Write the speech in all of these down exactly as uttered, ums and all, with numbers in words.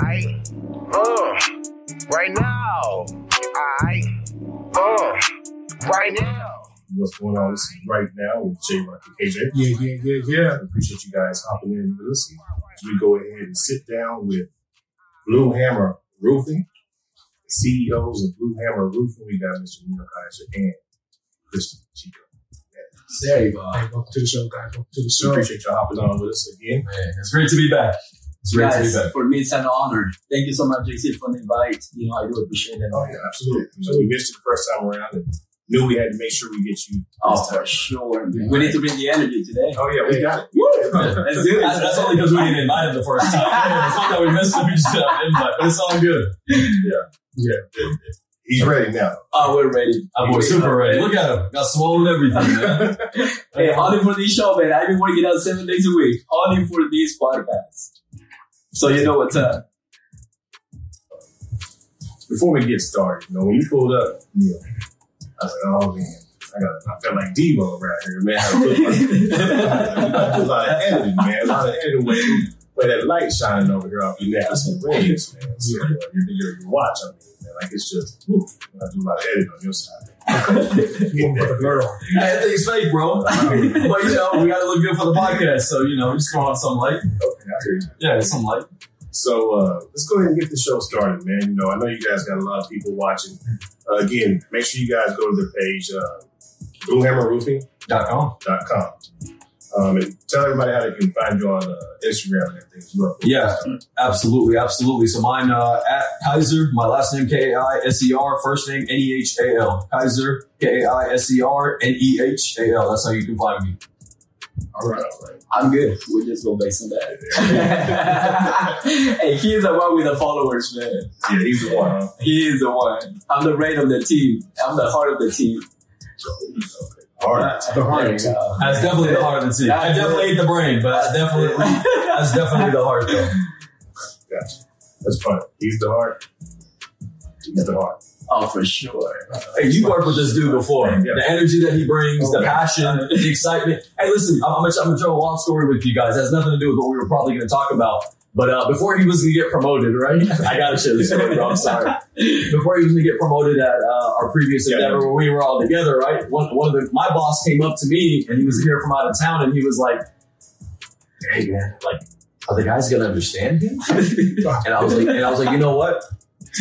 I, uh, right now, I, uh, right now. What's going on? This is Right Now with J Rock and K J. Yeah, yeah, yeah, yeah. Appreciate you guys hopping in and listening. We go ahead and sit down with Blue Hammer Roofing, C E Os of Blue Hammer Roofing. We got Mister Neil Kaiser and Christian Chico. Yes. Hey, uh, welcome to the show, guys. Welcome to the show. Appreciate y'all hopping on with us again. Man, it's great to be back. It's great guys, to be back. For me, it's an honor. Thank you so much, J C, for the invite. You know, I do appreciate it. Oh, yeah, absolutely. So we missed you the first time around. And knew we had to make sure we get you. Oh, for sure. Yeah. We need to bring the energy today. Oh, yeah, we got it. Woo! That's, good. That's, that's only because we didn't invite him the first time. It's not that we missed him, we just got an invite, but it's all good. Yeah. Yeah. yeah. He's ready now. Oh, we're ready. I'm we're super ready. ready. Look at him. Got swole and everything, man. Hey, only for this show, man. I've been working out seven days a week. Only for these podcasts. So you know what's up. Before we get started, you know, when you pulled up, Neil, I was like, oh man, I got I felt like Devo right here, man. I put a lot of editing, man. A lot of editing way, where that light shining over here off your neck is hilarious, man. So uh, your, your, your watch, I mean, man, like it's just, whoop, I do a lot of editing on your side. Girl. Everything's fake, bro. But you know, we gotta look good for the podcast, so you know, just throw on some light. Okay, I hear you. Yeah, some light. So uh, let's go ahead and get the show started, man. You know, I know you guys got a lot of people watching. Uh, again, make sure you guys go to their page, uh, blue hammer roofing dot com. Um, and tell everybody how they can find you on uh, Instagram and everything as well. Yeah, absolutely, absolutely. So mine, uh, at Kaiser, my last name K A I S E R, first name N E H A L. Kaiser, K A I S E R N E H A L. That's how you can find me. All right, all right. I'm good. We'll just go based on that. Hey, he's the one with the followers, man. Yeah, he's the one. Huh? He is the one. I'm the brain of the team. I'm the heart of the team. All right. The heart of the team. That's definitely the heart of the team. I definitely ain't the brain, but I definitely, that's definitely the heart, though. Gotcha. That's fun. He's the heart. He's the heart. Oh, for sure. Hey, you worked with this dude before. Yeah. The energy that he brings, oh, the passion, man. The excitement. Hey, listen, I'm, I'm going to tell a long story with you guys. It has nothing to do with what we were probably going to talk about. But uh, before he was going to get promoted, right? I got to share this story, bro. I'm sorry. Before he was going to get promoted at uh, our previous yeah, endeavor yeah. where we were all together, right? One, one of the, my boss came up to me, and he was here from out of town, and he was like, hey, man, like, are the guys going to understand him? and I was like, And I was like, you know what?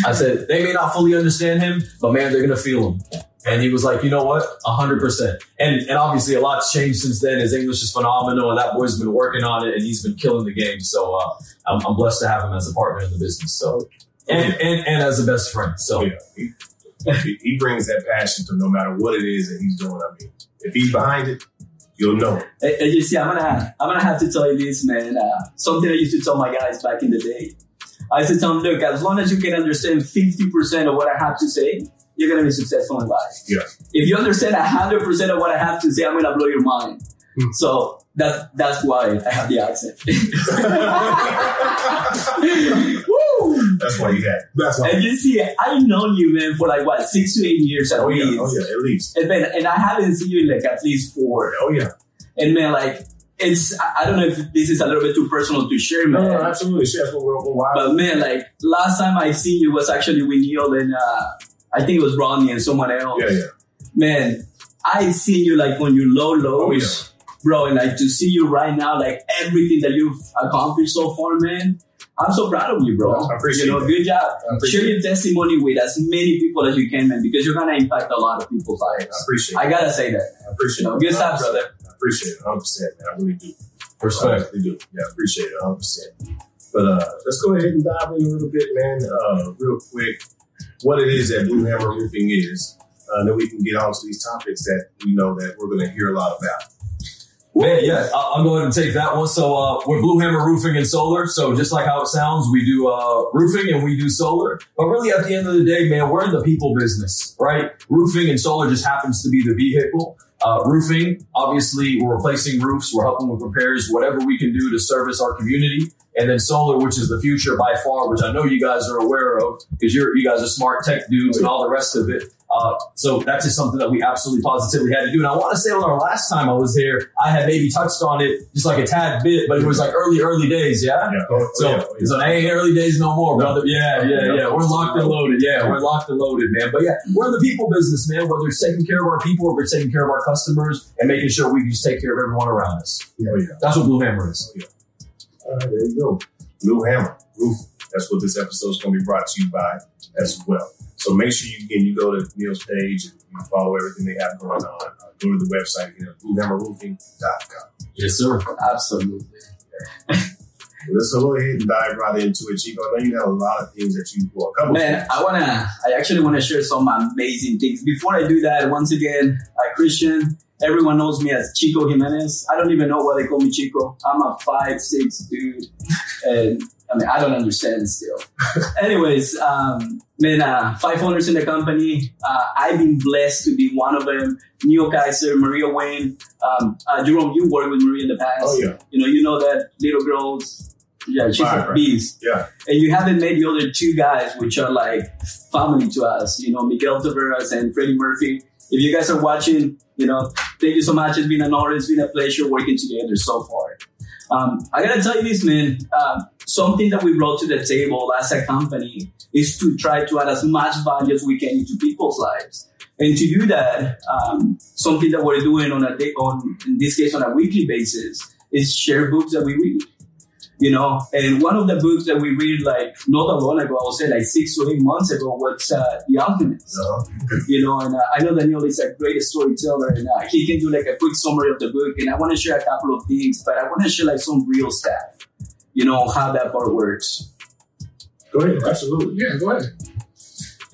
I said, they may not fully understand him, but man, they're going to feel him. And he was like, you know what? A hundred percent. And and obviously a lot's changed since then. His English is phenomenal, and that boy's been working on it, and he's been killing the game. So uh, I'm, I'm blessed to have him as a partner in the business. So and and, and as a best friend. So yeah, he, he brings that passion to no matter what it is that he's doing. I mean, if he's behind it, you'll know it. Hey, hey, you see, I'm gonna have, I'm gonna have to tell you this, man. Uh, something I used to tell my guys back in the day. I used to tell them, look, as long as you can understand fifty percent of what I have to say, you're going to be successful in life. Yeah. If you understand one hundred percent of what I have to say, I'm going to blow your mind. Hmm. So that's, that's why I have the accent. Woo! That's why you had That's why. And you see, I've known you, man, for like, what, six to eight years at oh, least. Yeah. Oh, yeah, at least. And, man, and I haven't seen you in like at least four. Oh, yeah. And, man, like... It's, I don't know if this is a little bit too personal to share, man. No, no, absolutely. Yes, we're, we're wild. But man, like last time I seen you was actually with Neil and uh, I think it was Ronnie and someone else. Yeah, yeah. Man, I seen you like on your low lows, oh, yeah. bro. And like to see you right now, like everything that you've accomplished so far, man. I'm so proud of you, bro. I appreciate it. You know, that. Good job. Share your testimony with as many people as you can, man, because you're going to impact a lot of people's lives. I appreciate I it. I got to say that. I appreciate you know, it. Good stuff, brother. Appreciate it, one hundred percent, man. I really do. Respect. I really do. Yeah, appreciate it, one hundred percent. But uh, let's go ahead and dive in a little bit, man, uh, real quick, what it is that Blue Hammer Roofing is, uh, then we can get on to these topics that we know that we're going to hear a lot about. Man, yeah, I'll go ahead and take that one. So uh, we're Blue Hammer Roofing and Solar. So just like how it sounds, we do uh, roofing and we do solar. But really at the end of the day, man, we're in the people business, right? Roofing and solar just happens to be the vehicle. Uh, roofing, obviously, we're replacing roofs. We're helping with repairs, whatever we can do to service our community. And then solar, which is the future by far, which I know you guys are aware of because you're you guys are smart tech dudes and all the rest of it. Uh, so that's just something that we absolutely positively had to do. And I want to say on our last time I was here, I had maybe touched on it just like a tad bit, but it was like early, early days. Yeah. yeah. Oh, so yeah, yeah. so ain't early days no more, brother. No. Yeah, yeah, yeah. We're locked and loaded. Yeah, we're locked and loaded, man. But yeah, we're in the people business, man. Whether it's taking care of our people or we're taking care of our customers and making sure we just take care of everyone around us. Yeah, yeah. That's what Blue Hammer is. Yeah. All right, there you go. Blue Hammer Roofing. That's what this episode is going to be brought to you by as well. So make sure you again you go to Neil's page and you follow everything they have going on. Uh, go to the website again, you know, blue hammer roofing dot com. Yes, sir. Absolutely. Yeah. Let's go ahead and dive right into it, Chico. I know you have a lot of things that you well, a couple Man, of I wanna I actually wanna share some amazing things. Before I do that, once again, uh, Christian, everyone knows me as Chico Jimenez. I don't even know why they call me Chico. I'm a five six dude. And I mean, I don't understand still. Anyways, um, man, uh, five owners in the company. Uh, I've been blessed to be one of them. Neil Kaiser, Maria Wayne, um, uh, Jerome, you worked with Maria in the past. Oh, yeah. You know, you know that little girls, yeah, she's like right. bees. Yeah. And you haven't met the other two guys, which are like family to us, you know, Miguel Taveras and Freddie Murphy. If you guys are watching, you know, thank you so much. It's been an honor. It's been a pleasure working together so far. Um, I got to tell you this, man. Um, something that we brought to the table as a company is to try to add as much value as we can into people's lives. And to do that, um, something that we're doing on a day, on in this case, on a weekly basis is share books that we read. You know, and one of the books that we read, like not that long ago, I would say like six or eight months ago, was uh, The Alchemist. Oh. You know, and uh, I know that Neil is a great storyteller, and uh, he can do like a quick summary of the book. And I want to share a couple of things, but I want to share like some real stuff. You know how that part works. Go ahead, absolutely. Yeah, go ahead.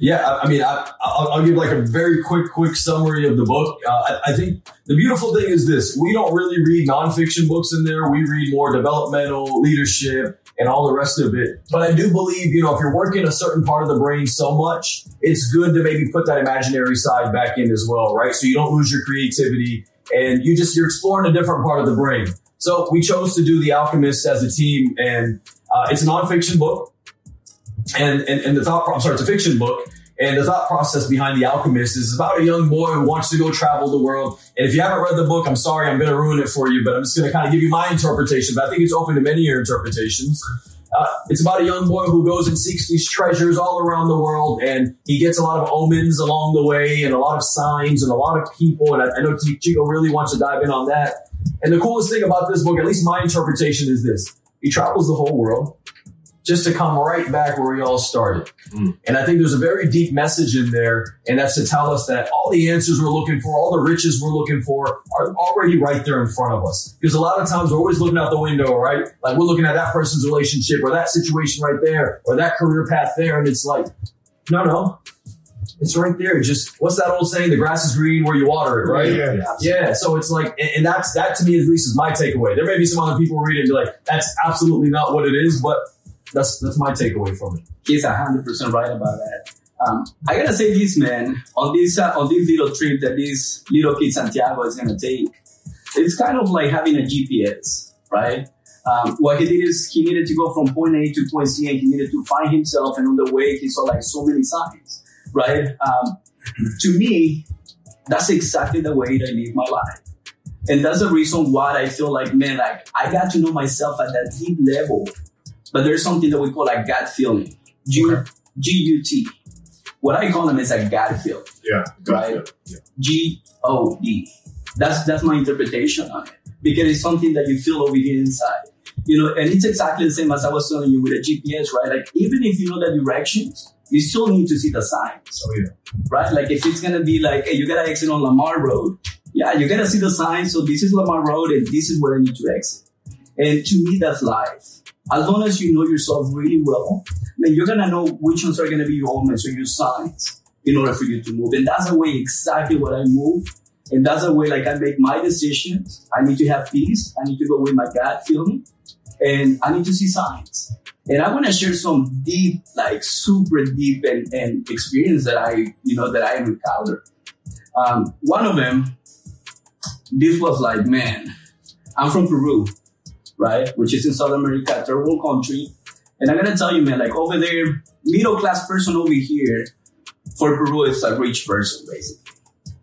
Yeah, I, I mean, I, I'll, I'll give like a very quick, quick summary of the book. Uh, I, I think the beautiful thing is this. We don't really read nonfiction books in there. We read more developmental leadership and all the rest of it. But I do believe, you know, if you're working a certain part of the brain so much, it's good to maybe put that imaginary side back in as well, right? So you don't lose your creativity and you just, you're exploring a different part of the brain. So we chose to do The Alchemist as a team, and uh, it's a nonfiction book. And, and and the thought, I'm sorry, it's a fiction book. And the thought process behind The Alchemist is about a young boy who wants to go travel the world. And if you haven't read the book, I'm sorry, I'm going to ruin it for you, but I'm just going to kind of give you my interpretation. But I think it's open to many of your interpretations. Uh, it's about a young boy who goes and seeks these treasures all around the world. And he gets a lot of omens along the way and a lot of signs and a lot of people. And I, I know Chico really wants to dive in on that. And the coolest thing about this book, at least my interpretation, is this. He travels the whole world just to come right back where we all started. Mm. And I think there's a very deep message in there, and that's to tell us that all the answers we're looking for, all the riches we're looking for are already right there in front of us. Because a lot of times we're always looking out the window, right? Like we're looking at that person's relationship or that situation right there or that career path there, and it's like, no, no. It's right there. Just what's that old saying? The grass is green where you water it, right? Yeah. Yeah. yeah. So it's like, and, and that's that to me at least is my takeaway. There may be some other people reading and be like, that's absolutely not what it is, but that's that's my takeaway from it. He's a hundred percent right about that. Um, I gotta say this, man. On this uh, on this little trip that this little kid Santiago is gonna take, it's kind of like having a G P S, right? Um, what he did is he needed to go from point A to point C, and he needed to find himself. And on the way, he saw like so many signs. Right? Um, to me, that's exactly the way that I live my life. And that's the reason why I feel like, man, like I got to know myself at that deep level. But there's something that we call a gut feeling. G- okay. G U T. What I call them is a gut feeling. Yeah. Right? Feel. Yeah. G O D. That's, that's my interpretation on it. Because it's something that you feel over here inside. You know, and it's exactly the same as I was telling you with a G P S, right? Like even if you know the directions, you still need to see the signs. Oh, yeah. Right? Like if it's going to be like, hey, you got to exit on Lamar Road. Yeah, you got to see the signs. So this is Lamar Road and this is where I need to exit. And to me, that's life. As long as you know yourself really well, then you're going to know which ones are going to be your omens or your signs in order for you to move. And that's the way exactly what I move. And that's the way like I make my decisions. I need to have peace. I need to go with my gut feeling. And I need to see signs. And I want to share some deep, like super deep and, and experience that I, you know, that I encountered. Um, one of them, this was like, man, I'm from Peru, right? Which is in South America, third world country. And I'm going to tell you, man, like over there, middle class person over here, for Peru, it's a rich person, basically.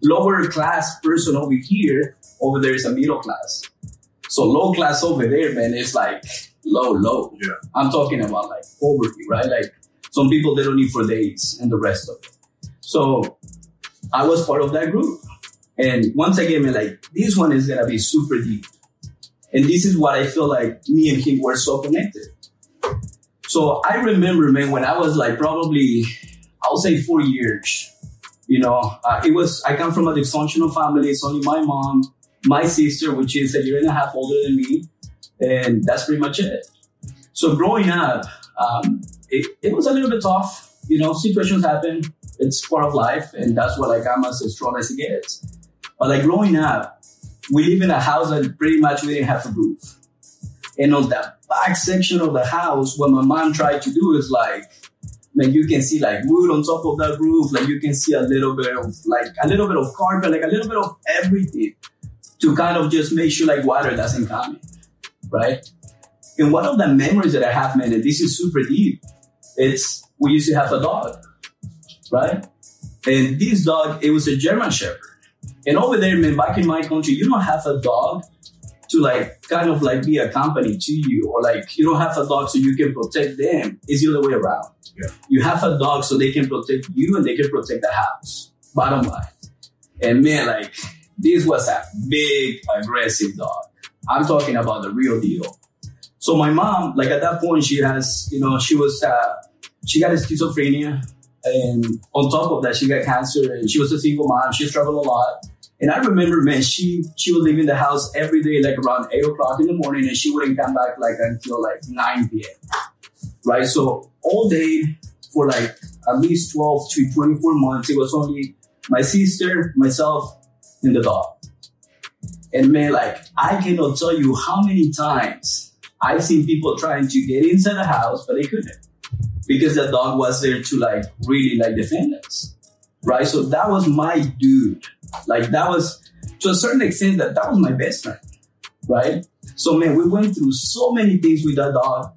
Lower class person over here, over there is a middle class. So low class over there, man, it's like low, low. Yeah. I'm talking about like poverty, right? Like some people, they don't eat for days and the rest of it. So I was part of that group. And once again, man, like this one is going to be super deep. And this is what I feel like me and him were so connected. So I remember, man, when I was like probably, I'll say four years, you know, uh, it was, I come from a dysfunctional family. It's only my mom, my sister, which is a year and a half older than me. And that's pretty much it. So growing up, um, it, it was a little bit tough. You know, situations happen. It's part of life. And that's what, like, I'm as strong as it gets. But like growing up, we live in a house that pretty much we didn't have a roof. And on that back section of the house, what my mom tried to do is like, like you can see like wood on top of that roof. Like you can see a little bit of like a little bit of carpet, like a little bit of everything to kind of just make sure like water doesn't come in, right? And one of the memories that I have, man, and this is super deep, it's we used to have a dog, right? And this dog, it was a German Shepherd. And over there, man, back in my country, you don't have a dog to like kind of like be a company to you, or like you don't have a dog so you can protect them. It's the other way around. Yeah. You have a dog so they can protect you and they can protect the house. Bottom line. And man, like this was a big aggressive dog. I'm talking about the real deal. So my mom, like at that point, she has, you know, she was, uh, she got schizophrenia, and on top of that, she got cancer, and she was a single mom. She struggled a lot. And I remember, man, she, she would leave in the house every day, like around eight o'clock in the morning, and she wouldn't come back like until like nine p.m. Right? So all day for like at least twelve to twenty-four months, it was only my sister, myself, and the dog. And man, like, I cannot tell you how many times I've seen people trying to get inside the house, but they couldn't because the dog was there to like really like defend us. Right? So that was my dude. Like that was, to a certain extent, that that was my best friend, right? So man, we went through so many things with that dog.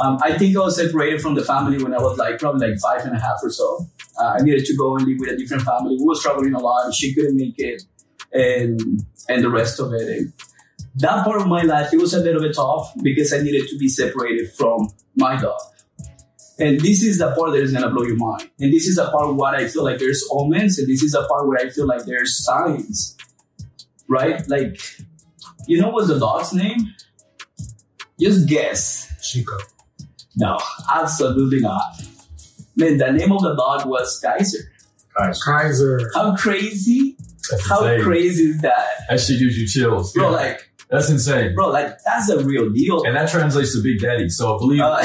Um, I think I was separated from the family when I was like probably like five and a half or so. Uh, I needed to go and live with a different family. We were struggling a lot. She couldn't make it, and and the rest of it. And that part of my life, it was a little bit tough because I needed to be separated from my dog. And this is the part that is going to blow your mind. And this is the part where I feel like there's omens. And this is the part where I feel like there's signs, right? Like, you know what's the dog's name? Just guess. Chico. No, absolutely not. Man, the name of the dog was Kaiser. Kaiser. Kaiser. How crazy? That's How insane. crazy is that? That shit gives you chills. Bro, yeah. like. That's insane. Bro, like, that's a real deal. And that translates to Big Daddy, so I believe uh,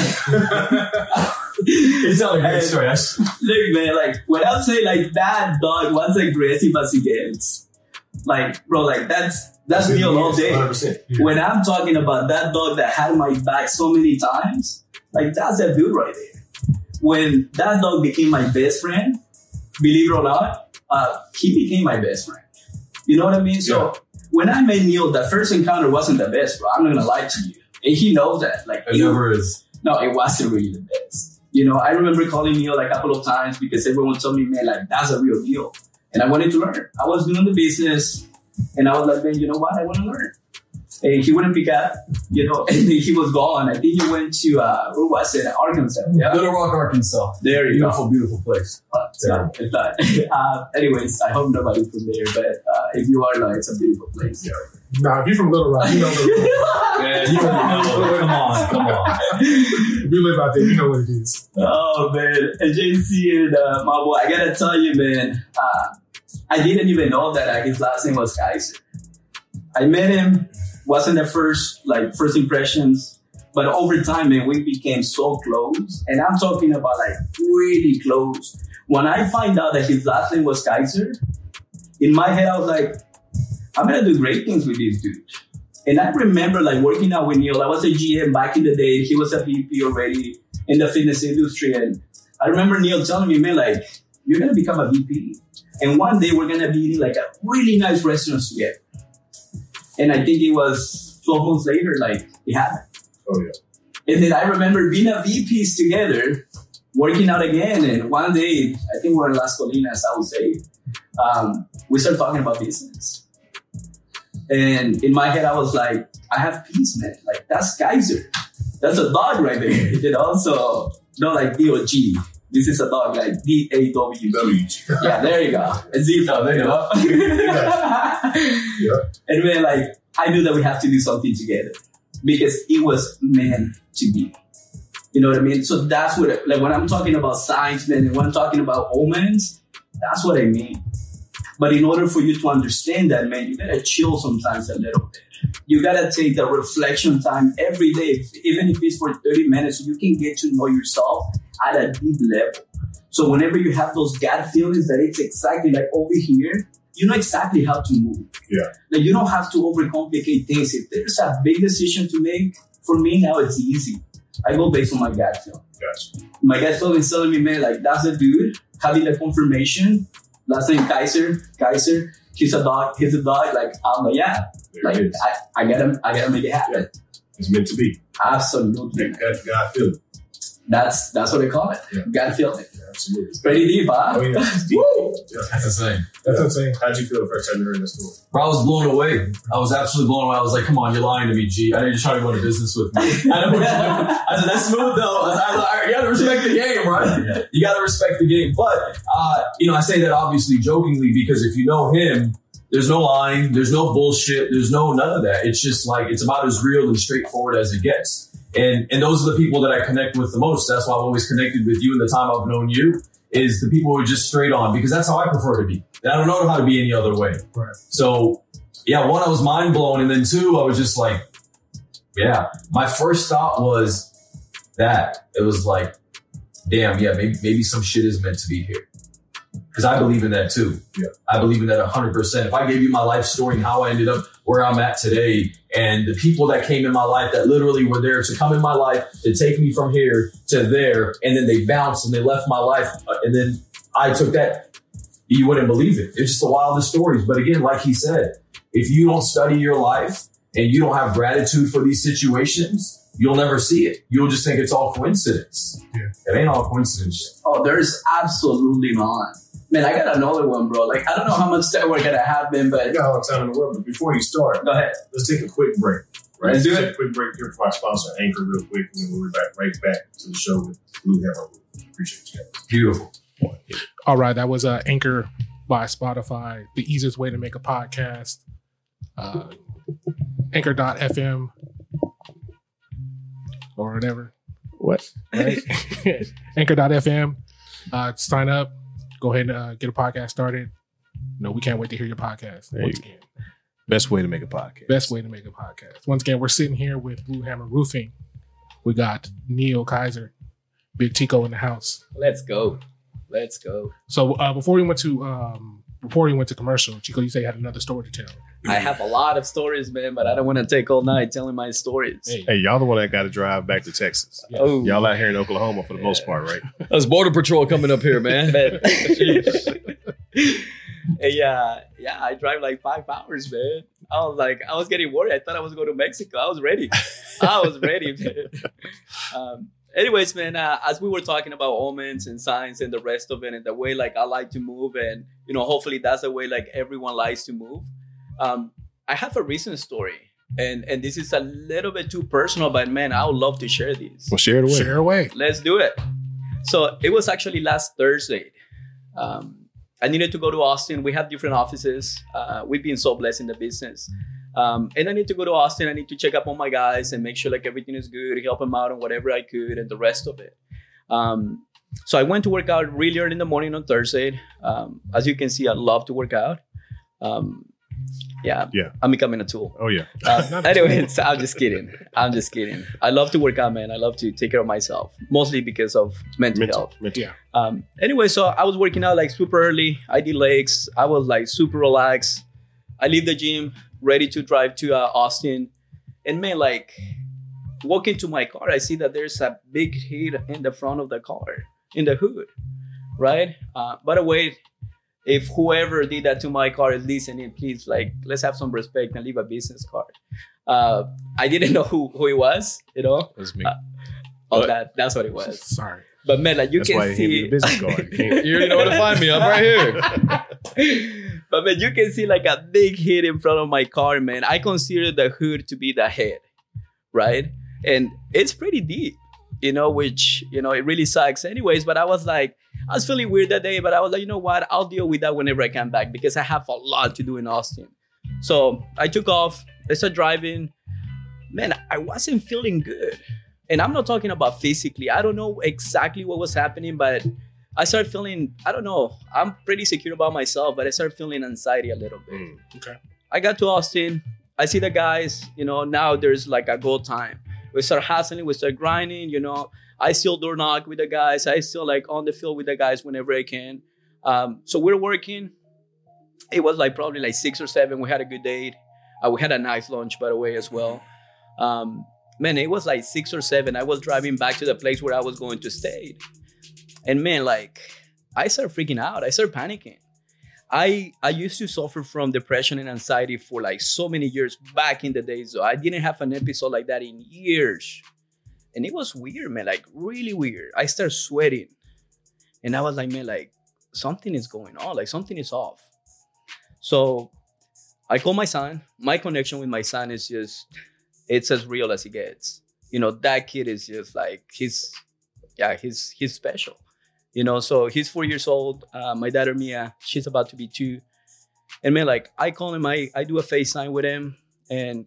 it's not a great story. Look, man, like, when I say, like, that dog was aggressive as he gets, like, bro, like, that's that's me all day. one hundred percent Yeah. When I'm talking about that dog that had my back so many times, like, that's that dude right there. When that dog became my best friend, believe it or not, uh, he became my best friend. You know what I mean? So. Yeah. When I met Neil, that first encounter wasn't the best, bro. I'm not gonna lie to you. And he knows that. Like, it never is. No, it wasn't really the best. You know, I remember calling Neil like a couple of times because everyone told me, man, like, that's a real deal. And I wanted to learn. I was doing the business and I was like, man, you know what? I want to learn. And he wouldn't pick up, you know, and he was gone. I think he went to, uh, where was it? Arkansas. Yeah? Little Rock, Arkansas. There you beautiful, go. Beautiful, beautiful place. Uh, yeah. It's not. uh, anyways, I hope nobody's from there, but uh, if you are, no, it's a beautiful place. Yeah. Nah, if you're from Little Rock, you know Little Rock. Yeah, you know Little Rock. Come on, come on. If you live out there, you know what it is. Oh, man. And J C and uh, my boy, I got to tell you, man, uh, I didn't even know that uh, his last name was Kaiser. I met him. Wasn't the first, like, first impressions. But over time, man, we became so close. And I'm talking about, like, really close. When I find out that his last name was Kaiser, in my head, I was like, I'm going to do great things with this dude. And I remember, like, working out with Neil. I was a G M back in the day. He was a V P already in the fitness industry. And I remember Neil telling me, man, like, you're going to become a V P. And one day, we're going to be eating, like, a really nice restaurant together. And I think it was twelve months later, like, it happened. Oh, yeah. And then I remember being a V Ps together, working out again. And one day, I think we're in Las Colinas, I would say, um, we started talking about business. And in my head, I was like, I have peace, man. Like, that's Kaiser. That's a dog right there, you know? So, not like D O G. This is a dog, like D A W G. Yeah, there you go. It's Z for, there you go. Yeah. And we're like, I knew that we have to do something together because it was meant to be. You know what I mean? So that's what, like when I'm talking about signs, man, and when I'm talking about omens, that's what I mean. But in order for you to understand that, man, you gotta chill sometimes a little bit. You gotta take the reflection time every day, even if it's for thirty minutes, so you can get to know yourself at a deep level. So whenever you have those gut feelings that it's exactly like over here, you know exactly how to move. Yeah. Like you don't have to overcomplicate things. If there's a big decision to make, for me now it's easy. I go based on my gut feeling. Gotcha. My gut feeling is telling me, man, like that's a dude having the confirmation. Last name Kaiser, Kaiser, he's a dog, he's a dog, like, I'm like, yeah, there like, I, I gotta, I gotta make it happen. Yeah. It's meant to be. Absolutely. That God feel it. That's, that's what they call it. Yeah. God feel it. Yeah, absolutely. It's pretty deep, huh? Oh, yeah. Deep. Yeah. That's insane. That's yeah. insane. How'd you feel the first time you heard this story? Bro, I was blown away. I was absolutely blown away. I was like, come on, you're lying to me, G. I know you're trying to go into business with me. I know what you're doing. I said, that's smooth, though. I was like, all right, you gotta respect the game, right? Yeah. You gotta respect the game. But, uh, you know, I say that obviously jokingly because if you know him, there's no lying, there's no bullshit, there's no none of that. It's just like, it's about as real and straightforward as it gets. And and those are the people that I connect with the most. That's why I've always connected with you in the time I've known you, is the people who are just straight on, because that's how I prefer to be. And I don't know how to be any other way. Right. So, yeah, one, I was mind blown. And then two, I was just like, yeah, my first thought was that. It was like, damn, yeah, maybe, maybe some shit is meant to be here. Because I believe in that too. Yeah. I believe in that one hundred percent. If I gave you my life story and how I ended up where I'm at today, and the people that came in my life that literally were there to come in my life, to take me from here to there, and then they bounced and they left my life, and then I took that, you wouldn't believe it. It's just the wildest stories. But again, like he said, if you don't study your life and you don't have gratitude for these situations, you'll never see it. You'll just think it's all coincidence. Yeah. It ain't all coincidence. Oh, there's absolutely not. Man, I got another one, bro. Like, I don't know how much time we're gonna have, man, but you got all the time in the world. But before you start, go ahead. Let's take a quick break. Right, let's do let's it. Take a quick break here for our sponsor, Anchor, real quick, and then we'll be right, right back to the show with Blue Hammer. Appreciate you guys. Beautiful. All right, that was uh, Anchor by Spotify, the easiest way to make a podcast. Uh, anchor dot f m or whatever. What? Right? anchor dot f m. Uh, sign up. Go ahead and uh, get a podcast started. No, we can't wait to hear your podcast. There once you. again. Best way to make a podcast. Best way to make a podcast. Once again, we're sitting here with Blue Hammer Roofing. We got Neil Kaiser, Big Chico in the house. Let's go. Let's go. So uh, before we went to um, before we went to commercial, Chico, you say you had another story to tell. I have a lot of stories, man, but I don't want to take all night telling my stories. Hey, hey y'all the one that got to drive back to Texas. Yes. Oh. Y'all out here in Oklahoma for the yeah. most part, right? That's Border Patrol coming up here, man. yeah, yeah, I drive like five hours, man. I was like, I was getting worried. I thought I was going to Mexico. I was ready. I was ready, man. Um, anyways, man, uh, as we were talking about omens and signs and the rest of it and the way, like, I like to move and, you know, hopefully that's the way, like, everyone likes to move. Um, I have a recent story, and, and this is a little bit too personal, but man, I would love to share this. Well, share it away. Share away. Let's do it. So it was actually last Thursday. Um, I needed to go to Austin. We have different offices. Uh, we've been so blessed in the business. Um, and I need to go to Austin. I need to check up on my guys and make sure like everything is good, help them out on whatever I could and the rest of it. Um, so I went to work out really early in the morning on Thursday. Um, as you can see, I love to work out. Um, Yeah, yeah, I'm becoming a tool. Oh, yeah. Uh, anyways, I'm just kidding. I'm just kidding. I love to work out, man. I love to take care of myself, mostly because of mental, mental health. Mental. Yeah. Um, anyway, so I was working out like super early. I did legs. I was like super relaxed. I leave the gym, ready to drive to uh, Austin. And man, like walking to my car, I see that there's a big hit in the front of the car, in the hood, right? Uh, by the way, if whoever did that to my car is listening, please, like, let's have some respect and leave a business card. Uh, I didn't know who, who it was, you know? It was me. Uh, oh, that, that's what it was. Sorry. But man, like you That's can see, business card. You already know where to find me. I'm right here. But man, you can see like a big head in front of my car, man. I consider the hood to be the head, right? And it's pretty deep, you know, which, you know, it really sucks anyways. But I was like, I was feeling weird that day, but I was like, you know what? I'll deal with that whenever I come back because I have a lot to do in Austin. So I took off. I started driving. Man, I wasn't feeling good. And I'm not talking about physically. I don't know exactly what was happening, but I started feeling, I don't know. I'm pretty secure about myself, but I started feeling anxiety a little bit. Mm, okay. I got to Austin. I see the guys, you know, now there's like a go time. We start hustling. We start grinding, you know. I still door knock with the guys. I still like on the field with the guys whenever I can. Um, so we're working. It was like probably like six or seven. We had a good date. Uh, we had a nice lunch, by the way, as well. Um, man, it was like six or seven. I was driving back to the place where I was going to stay. And man, like I started freaking out. I started panicking. I, I used to suffer from depression and anxiety for like so many years back in the day. So I didn't have an episode like that in years. And it was weird, man, like really weird. I started sweating. And I was like, man, like something is going on. Like something is off. So I call my son. My connection with my son is just... it's as real as it gets. You know, that kid is just like, he's, yeah, he's he's special. You know, so he's four years old. Uh, my daughter, Mia, she's about to be two. And man, like, I call him, I, I do a FaceTime with him. And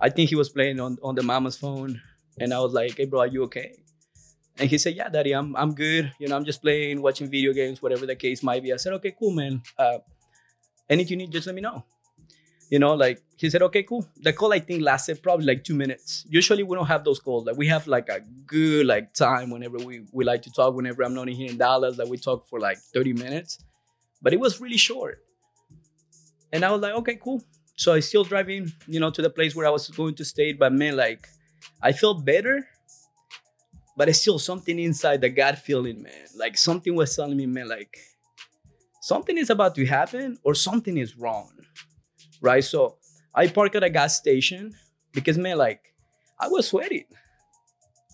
I think he was playing on, on the mama's phone. And I was like, hey, bro, are you okay? And he said, yeah, daddy, I'm I'm good. You know, I'm just playing, watching video games, whatever the case might be. I said, okay, cool, man. Uh, anything you need, just let me know. You know, like he said, okay, cool. The call, I think, lasted probably like two minutes. Usually we don't have those calls. Like we have like a good like time whenever we, we like to talk, whenever I'm not here in Dallas, like we talk for like thirty minutes, but it was really short. And I was like, okay, cool. So I still driving, you know, to the place where I was going to stay. But man, like I felt better, but it's still something inside the gut feeling, man. Like something was telling me, man, like something is about to happen or something is wrong. Right, so I parked at a gas station because man, like I was sweating,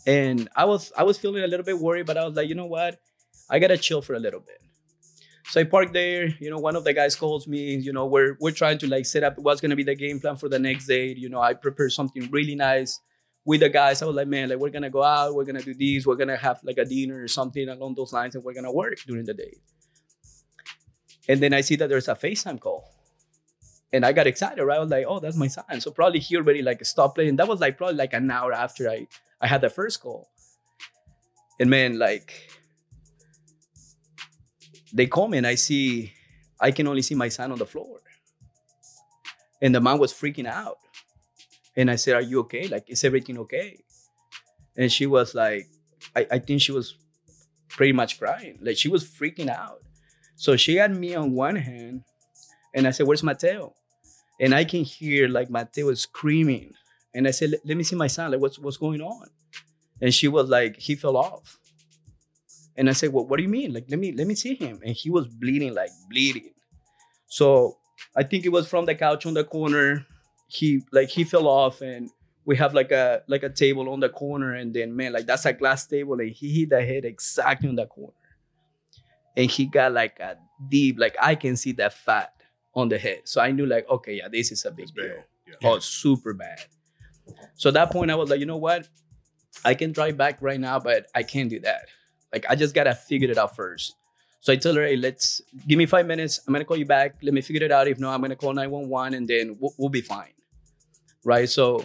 and I was I was feeling a little bit worried, but I was like, you know what, I gotta chill for a little bit. So I parked there. You know, one of the guys calls me. You know, we're we're trying to like set up what's gonna be the game plan for the next day. You know, I prepared something really nice with the guys. I was like, man, like we're gonna go out, we're gonna do this, we're gonna have like a dinner or something along those lines, and we're gonna work during the day. And then I see that there's a FaceTime call. And I got excited, right? I was like, oh, that's my son. So probably he already like stopped playing. That was like probably like an hour after I, I had the first call. And man, like they call me and I see, I can only see my son on the floor. And the mom was freaking out. And I said, are you okay? Like, is everything okay? And she was like, I, I think she was pretty much crying. Like she was freaking out. So she had me on one hand. And I said, where's Mateo? And I can hear like Mateo screaming. And I said, let me see my son. Like, what's what's going on? And she was like, he fell off. And I said, well, what do you mean? Like, let me let me see him. And he was bleeding, like bleeding. So I think it was from the couch on the corner. He like he fell off, and we have like a like a table on the corner. And then man, like that's a glass table, and he hit the head exactly on the corner. And he got like a deep, like I can see that fat on the head. So I knew like, okay, yeah, this is a big deal. Yeah. Oh, super bad. So at that point I was like, you know what? I can drive back right now, but I can't do that. Like I just gotta figure it out first. So I told her, hey, let's, give me five minutes. I'm gonna call you back. Let me figure it out. If not, I'm gonna call nine one one and then we'll, we'll be fine. Right, so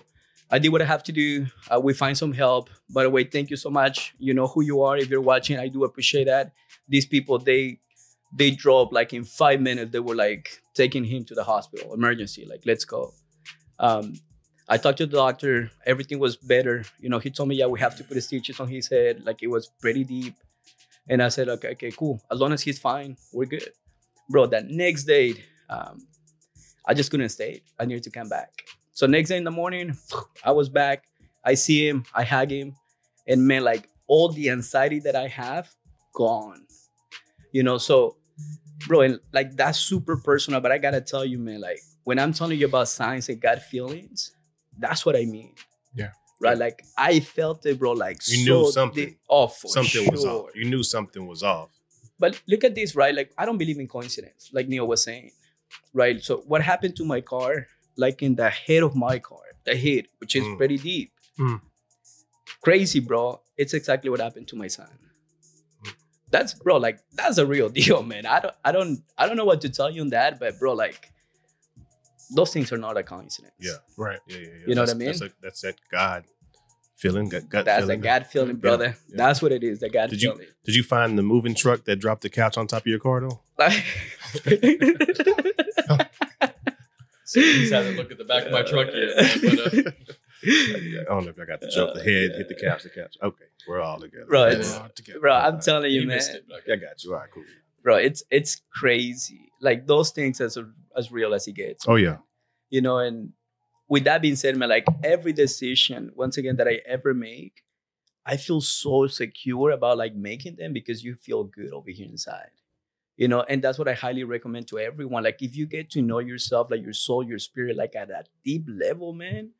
I did what I have to do. Uh, we find some help. By the way, thank you so much. You know who you are. If you're watching, I do appreciate that. These people, they, They dropped like in five minutes. They were like taking him to the hospital, emergency. Like, let's go. Um, I talked to the doctor. Everything was better. You know, he told me, yeah, we have to put stitches on his head. Like it was pretty deep. And I said, okay, okay, cool. As long as he's fine, we're good, bro. That next day, um, I just couldn't stay. I needed to come back. So next day in the morning, I was back. I see him. I hug him, and man, like all the anxiety that I have gone. You know, so. Bro, and like that's super personal, but I gotta tell you, man, like when I'm telling you about science and gut feelings, that's what I mean. Yeah. right? Like I felt it, bro. Like you so knew something off. Something sure. was off. You knew something was off. But look at this, right? Like I don't believe in coincidence, like Neil was saying, right? So what happened to my car? Like in the head of my car, the head, which is mm. pretty deep, mm. crazy, bro. It's exactly what happened to my son. Mm. That's bro, like that's a real deal, man. I don't, I don't, I don't know what to tell you on that, but bro, like. Those things are not a coincidence. Yeah, right. Yeah, yeah, yeah. You know that's, what I mean? That's, a, that's that God feeling. That gut that's feeling. That's a God feeling, brother. Yeah, yeah. That's what it is, that God did feeling. You, did you find the moving truck that dropped the couch on top of your car, though? So he hasn't looked at the back of my truck yet. But, uh, I don't know if I got the joke. The head, hit the couch, the couch. Okay, we're all together. Bro, it's, we're all together. Bro I'm right. telling you, you man. It, I got you. All right, cool. Bro, it's it's crazy. Like those things as a, as real as it gets. Oh, yeah. You know, and with that being said, man, like every decision, once again, that I ever make, I feel so secure about like making them because you feel good over here inside. You know, and that's what I highly recommend to everyone. Like if you get to know yourself, like your soul, your spirit, like at that deep level, man,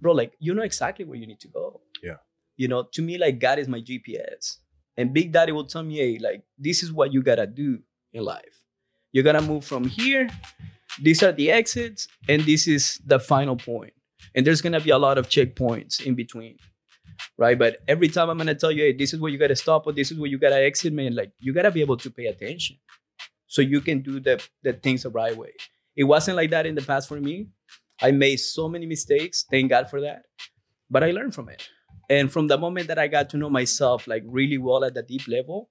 bro, like you know exactly where you need to go. Yeah. You know, to me, like God is my G P S. And Big Daddy will tell me, hey, like, this is what you got to do in life. You're going to move from here. These are the exits. And this is the final point. And there's going to be a lot of checkpoints in between, right? But every time I'm going to tell you, hey, this is where you got to stop or this is where you got to exit, man, like, you got to be able to pay attention so you can do the, the things the right way. It wasn't like that in the past for me. I made so many mistakes. Thank God for that. But I learned from it. And from the moment that I got to know myself, like really well at the deep level,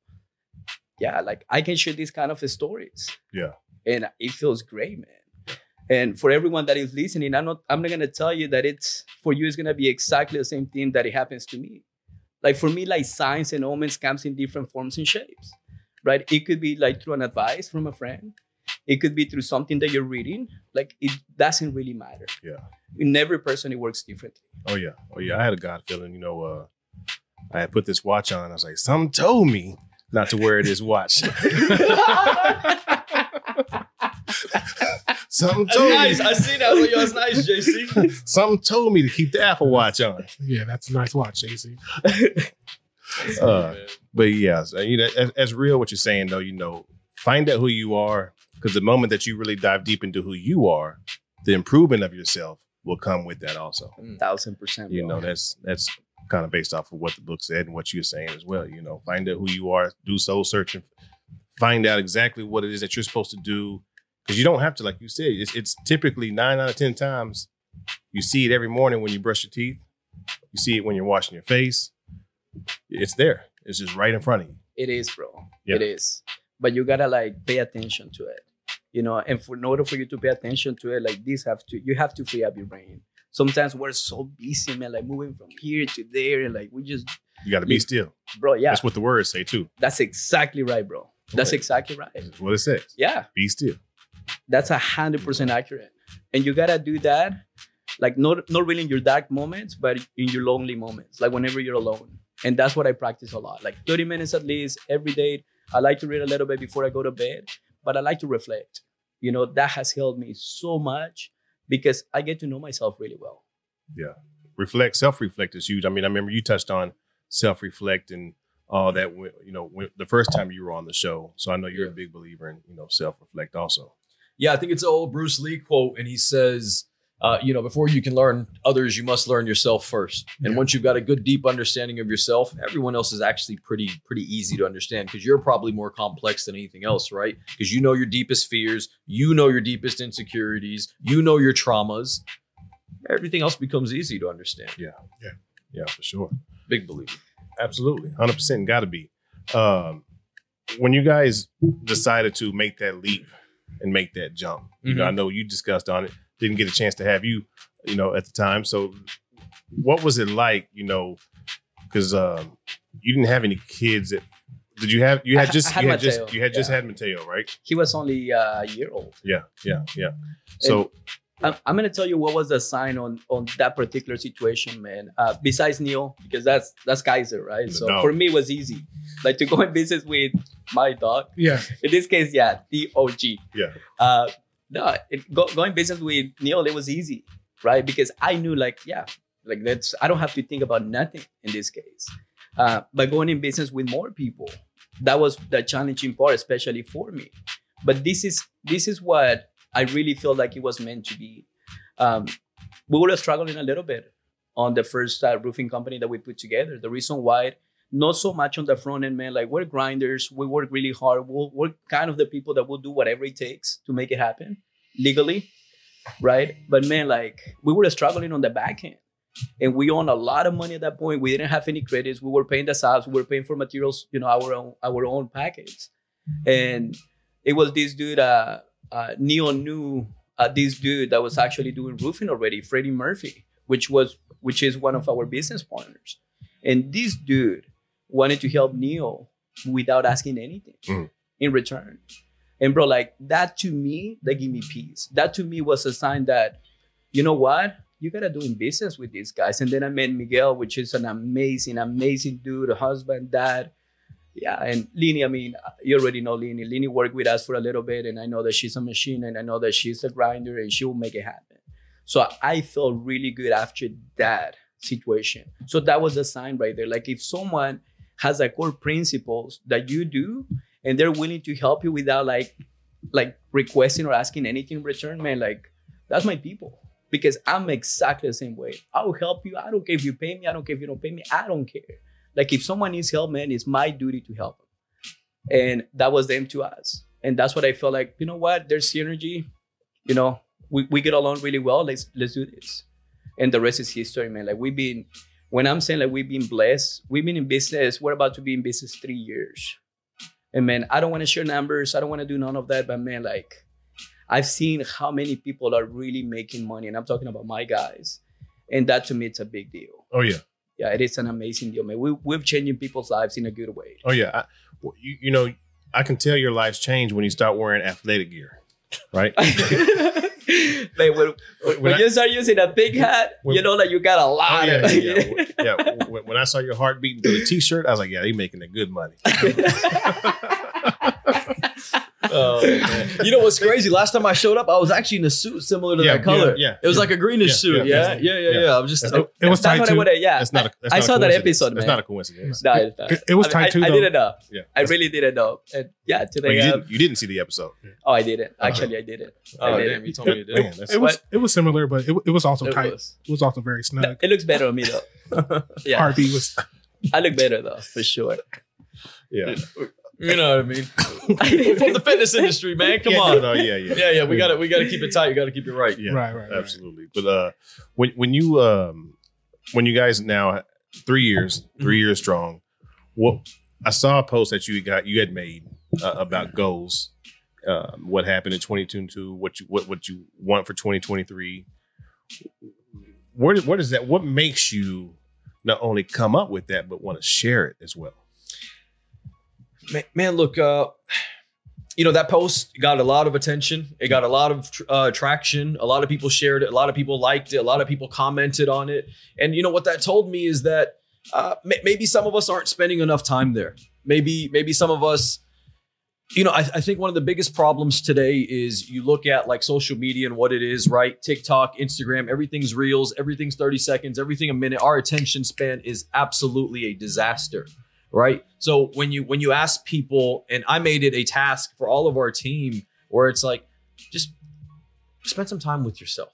yeah, like I can share these kind of stories. Yeah. And it feels great, man. And for everyone that is listening, I'm not, I'm not going to tell you that it's, for you, it's going to be exactly the same thing that it happens to me. Like for me, like signs and omens comes in different forms and shapes, right? It could be like through an advice from a friend. It could be through something that you're reading. Like it doesn't really matter. Yeah. In every person, it works differently. Oh yeah, oh yeah. I had a God feeling. You know, uh, I had put this watch on. I was like, "Something told me not to wear this watch." Something told nice. me. Nice. I see that. Well, yo, it's nice, J C. Something told me to keep the Apple Watch on. Yeah, that's a nice watch, J C. uh, but yeah, so, you know, as, as real what you're saying though, you know, find out who you are, because the moment that you really dive deep into who you are, the improvement of yourself will come with that also. A thousand percent. You know, that's that's kind of based off of what the book said and what you're saying as well. You know, find out who you are, do soul searching, find out exactly what it is that you're supposed to do. Because you don't have to, like you said, it's, it's typically nine out of ten times. You see it every morning when you brush your teeth. You see it when you're washing your face. It's there. It's just right in front of you. It is, bro. Yeah. It is. But you got to like pay attention to it. You know, and for, in order for you to pay attention to it, like this have to, you have to free up your brain. Sometimes we're so busy, man, like moving from here to there. And like we just. You got to be still. Bro, yeah. That's what the words say too. That's exactly right, bro. That's right. exactly right. That's what it says. Yeah. Be still. That's one hundred percent accurate. And you got to do that, like not, not really in your dark moments, but in your lonely moments, like whenever you're alone. And that's what I practice a lot. Like thirty minutes at least every day. I like to read a little bit before I go to bed, but I like to reflect. You know, that has helped me so much because I get to know myself really well. Yeah. Reflect, self-reflect is huge. I mean, I remember you touched on self-reflect and all that, you know, when, the first time you were on the show. So I know you're yeah. a big believer in, you know, self-reflect also. Yeah. I think it's an old Bruce Lee quote. And he says, uh, you know, before you can learn others, you must learn yourself first. And yeah. once you've got a good, deep understanding of yourself, everyone else is actually pretty, pretty easy to understand because you're probably more complex than anything else, right? Because you know your deepest fears, you know your deepest insecurities, you know your traumas. Everything else becomes easy to understand. Yeah, yeah, yeah, for sure. Big believer. Absolutely, one hundred percent got to be. Um, when you guys decided to make that leap and make that jump, mm-hmm. you know, I know you discussed on it. Didn't get a chance to have you, you know, at the time. So what was it like, you know, because um, you didn't have any kids. At, did you have, you had just, had you had Mateo. just, you had yeah. just had Mateo, right? He was only uh, a year old. Yeah. Yeah. Yeah. So and I'm going to tell you what was the sign on, on that particular situation, man. Uh, besides Neil, because that's, that's Kaiser, right? So dog. For me, it was easy. Like to go in business with my dog. Yeah. In this case, yeah. D O G. Yeah. Uh, No, it, go, going business with Neil, it was easy, right? Because I knew like, yeah, Like that's, I don't have to think about nothing in this case. Uh, but going in business with more people, that was the challenging part, especially for me. But this is this is what I really felt like it was meant to be. Um, we were struggling a little bit on the first uh, roofing company that we put together. The reason why, not so much on the front end, man, like we're grinders, we work really hard. We'll, we're kind of the people that will do whatever it takes to make it happen legally, right? But man, like we were struggling on the back end. And we owned a lot of money at that point. We didn't have any credits. We were paying the subs. We were paying for materials, you know, our own our own package. And it was this dude, uh, uh, Neil knew uh, this dude that was actually doing roofing already, Freddie Murphy, which was which is one of our business partners. And this dude wanted to help Neil without asking anything mm. in return. And bro, like that to me, that gave me peace. That to me was a sign that, you know what? You gotta do in business with these guys. And then I met Miguel, which is an amazing, amazing dude, a husband, dad. Yeah, and Lini, I mean, you already know Lini. Lini worked with us for a little bit, and I know that she's a machine, and I know that she's a grinder, and she will make it happen. So I felt really good after that situation. So that was a sign right there. Like if someone has a core principles that you do, and they're willing to help you without like, like requesting or asking anything in return, man, like that's my people. Because I'm exactly the same way. I'll help you. I don't care if you pay me. I don't care if you don't pay me. I don't care. Like if someone needs help, man, it's my duty to help them. And that was them to us. And that's what I felt like, you know what? There's synergy. You know, we, we get along really well. Let's let's do this. And the rest is history, man. Like we've been, when I'm saying like we've been blessed, we've been in business. We're about to be in business three years. And man, I don't want to share numbers. I don't want to do none of that. But man, like, I've seen how many people are really making money, and I'm talking about my guys. And that to me, it's a big deal. Oh, yeah. Yeah, it is an amazing deal, man. We, we're changing people's lives in a good way. Oh, yeah. I, well, you, you know, I can tell your life's changed when you start wearing athletic gear, right? Like when, when, when I, you start using a big hat, when, you know that you got a lot. Oh, yeah, of yeah, yeah. yeah. When, when I saw your heart beating through the T-shirt, I was like, yeah, they're making a good money. Oh, man. You know what's crazy? Last time I showed up, I was actually in a suit similar to yeah, that color. Yeah, yeah, it was yeah, like a greenish yeah, suit. Yeah, yeah, yeah, yeah. yeah. yeah. I was just. It, it was tied to. Yeah, that's not. A, that's I not saw that episode. Man. It's not a coincidence. No, it's not. It, it was I mean, tied to. I, I didn't know. Yeah, I really didn't know. And yeah, today. Well, you, didn't, you didn't see the episode. Oh, I didn't. Actually, I didn't. Oh, I didn't. Damn, you told me you did. It, it was. It was similar, but it, it was also it tight. Was. It was also very snug. It looks better on me though. Yeah, R B was. I look better though, for sure. Yeah. You know what I mean? From the fitness industry, man. Come yeah, on. No, yeah, yeah. Yeah, yeah. We gotta we gotta keep it tight. You gotta keep it right. Yeah, right, right. Absolutely. Right. But uh when when you um when you guys now three years, three years strong, what I saw a post that you got you had made uh, about goals, uh, what happened in twenty twenty-two, what you what what you want for twenty twenty-three. Where what is that? What makes you not only come up with that, but want to share it as well? Man, look, uh, you know, that post got a lot of attention. It got a lot of uh, traction. A lot of people shared it. A lot of people liked it. A lot of people commented on it. And, you know, what that told me is that uh, m- maybe some of us aren't spending enough time there. Maybe maybe some of us, you know, I, I think one of the biggest problems today is you look at like social media and what it is, right? TikTok, Instagram, everything's reels, everything's thirty seconds, everything a minute. Our attention span is absolutely a disaster. Right. So when you when you ask people, and I made it a task for all of our team where it's like, just spend some time with yourself,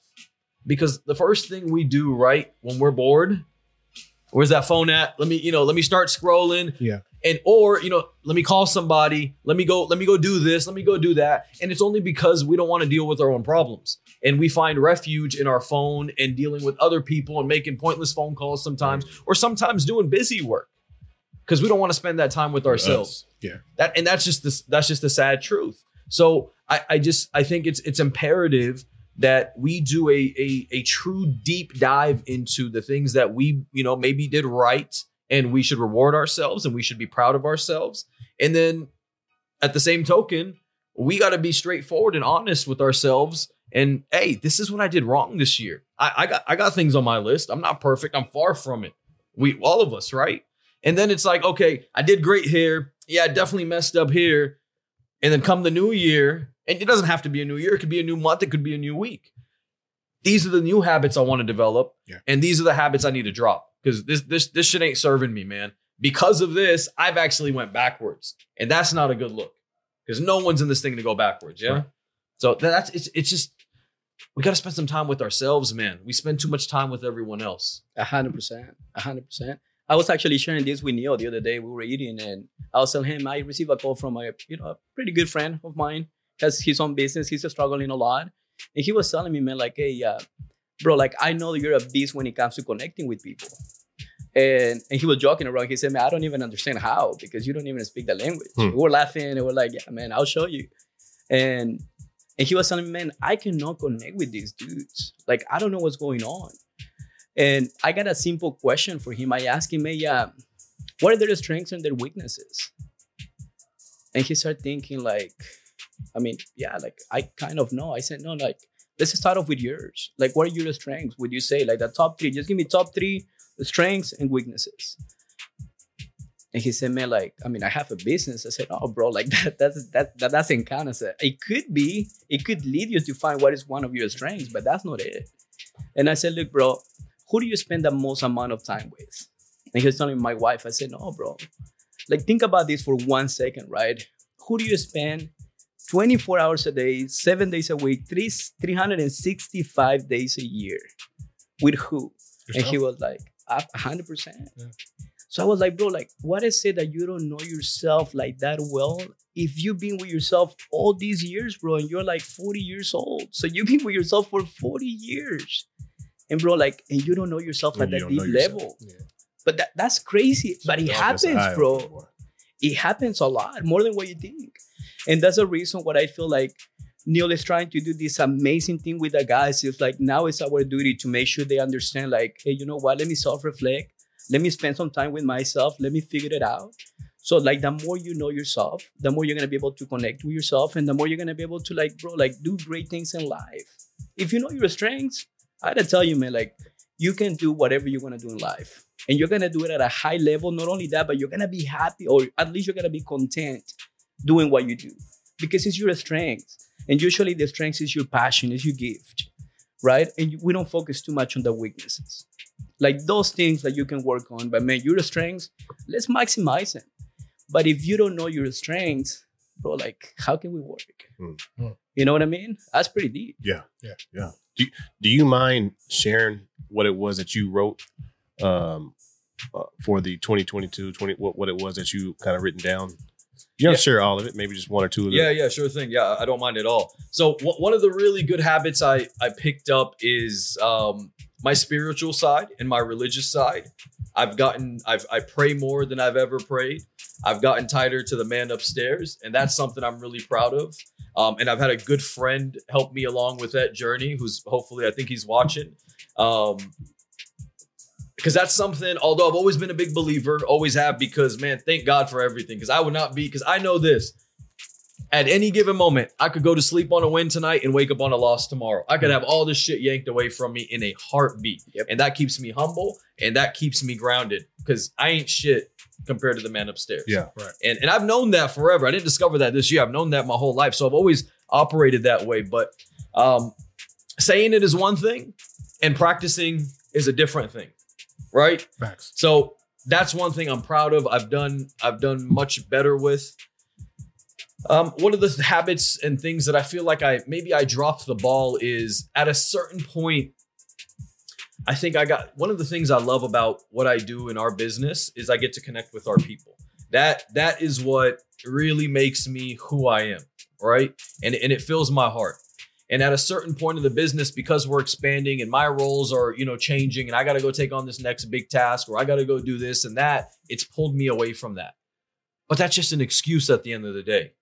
because the first thing we do, right, when we're bored, where's that phone at? Let me, you know, let me start scrolling. Yeah. And or, you know, let me call somebody. Let me go. Let me go do this. Let me go do that. And it's only because we don't want to deal with our own problems. And we find refuge in our phone and dealing with other people and making pointless phone calls sometimes, or sometimes doing busy work. Because we don't want to spend that time with ourselves. Yeah. That and that's just the that's just the sad truth. So I, I just I think it's it's imperative that we do a, a a true deep dive into the things that we, you know, maybe did right, and we should reward ourselves and we should be proud of ourselves. And then at the same token, we gotta be straightforward and honest with ourselves. And hey, this is what I did wrong this year. I, I got I got things on my list. I'm not perfect. I'm far from it. We all of us, right? And then it's like, okay, I did great here. Yeah, I definitely messed up here. And then come the new year, and it doesn't have to be a new year. It could be a new month. It could be a new week. these are the new habits I want to develop. Yeah. And these are the habits I need to drop because this, this, this shit ain't serving me, man. Because of this, I've actually went backwards, and that's not a good look because no one's in this thing to go backwards. Yeah. Right. So that's, it's, it's just, we got to spend some time with ourselves, man. We spend too much time with everyone else. A hundred percent. A hundred percent. I was actually sharing this with Neil the other day. We were eating and I was telling him I received a call from a you know a pretty good friend of mine. Has his own business. He's struggling a lot. And he was telling me, man, like, hey, uh, bro, like, I know you're a beast when it comes to connecting with people. And and he was joking around. He said, man, I don't even understand how because you don't even speak the language. Hmm. We were laughing. And we're like, yeah, man, I'll show you. And and he was telling me, man, I cannot connect with these dudes. Like, I don't know what's going on. And I got a simple question for him. I asked him, hey, uh, what are their strengths and their weaknesses? And he started thinking, like, I mean, yeah, like, I kind of know. I said, no, like, let's start off with yours. Like, what are your strengths? Would you say, like, the top three? Just give me top three strengths and weaknesses. And he said, man, like, I mean, I have a business. I said, oh, bro, like, that that's, that, that doesn't count. I said, it could be, it could lead you to find what is one of your strengths, but that's not it. And I said, look, bro, who do you spend the most amount of time with? And he was telling me, my wife. I said, no, bro. Like, think about this for one second, right? Who do you spend twenty-four hours a day, seven days a week, three, three hundred sixty-five days a year. With who? Yourself? And he was like, one hundred percent. Yeah. So I was like, bro, like, what is it that you don't know yourself like that well? If you've been with yourself all these years, bro, and you're like forty years old. So you've been with yourself for forty years. And bro, like, and you don't know yourself and at that deep level. Yeah. But that, that's crazy. But it happens, bro. It happens a lot, more than what you think. And that's the reason what I feel like Neil is trying to do this amazing thing with the guys. It's like, now it's our duty to make sure they understand, like, hey, you know what? Let me self-reflect. Let me spend some time with myself. Let me figure it out. So, like, the more you know yourself, the more you're going to be able to connect with yourself. And the more you're going to be able to, like, bro, like, do great things in life. If you know your strengths, I got to tell you, man, like, you can do whatever you want to do in life. And you're going to do it at a high level. Not only that, but you're going to be happy, or at least you're going to be content doing what you do, because it's your strength. And usually the strength is your passion, is your gift, right? And we don't focus too much on the weaknesses, like those things that you can work on. But man, your strengths, let's maximize them. But if you don't know your strengths, bro, like, how can we work? Mm-hmm. You know what I mean? That's pretty deep. Yeah, yeah, yeah. Do, do you mind sharing what it was that you wrote um, uh, for the twenty twenty-two, twenty, what, what it was that you kind of written down? You don't yeah. share all of it, maybe just one or two of them. Yeah, yeah, sure thing. Yeah, I don't mind at all. So w- one of the really good habits I, I picked up is um, my spiritual side and my religious side. I've gotten, I've, I pray more than I've ever prayed. I've gotten tighter to the man upstairs, and that's something I'm really proud of. Um, and I've had a good friend help me along with that journey, who's hopefully, I think he's watching. Um, Because that's something, although I've always been a big believer, always have, because, man, thank God for everything. Because I would not be, because I know this. At any given moment, I could go to sleep on a win tonight and wake up on a loss tomorrow. I could have all this shit yanked away from me in a heartbeat. Yep. And that keeps me humble, and that keeps me grounded, because I ain't shit compared to the man upstairs. Yeah, right. And, and I've known that forever. I didn't discover that this year. I've known that my whole life. So I've always operated that way. But um, saying it is one thing and practicing is a different thing. Right. Facts. So that's one thing I'm proud of. I've done I've done much better with. Um, one of the habits and things that I feel like I maybe I dropped the ball is at a certain point. I think I got one of the things I love about what I do in our business is I get to connect with our people. That that is what really makes me who I am. Right. And, and it fills my heart. And at a certain point of the business, because we're expanding and my roles are, you know, changing, and I got to go take on this next big task, or I got to go do this and that, it's pulled me away from that. But that's just an excuse at the end of the day.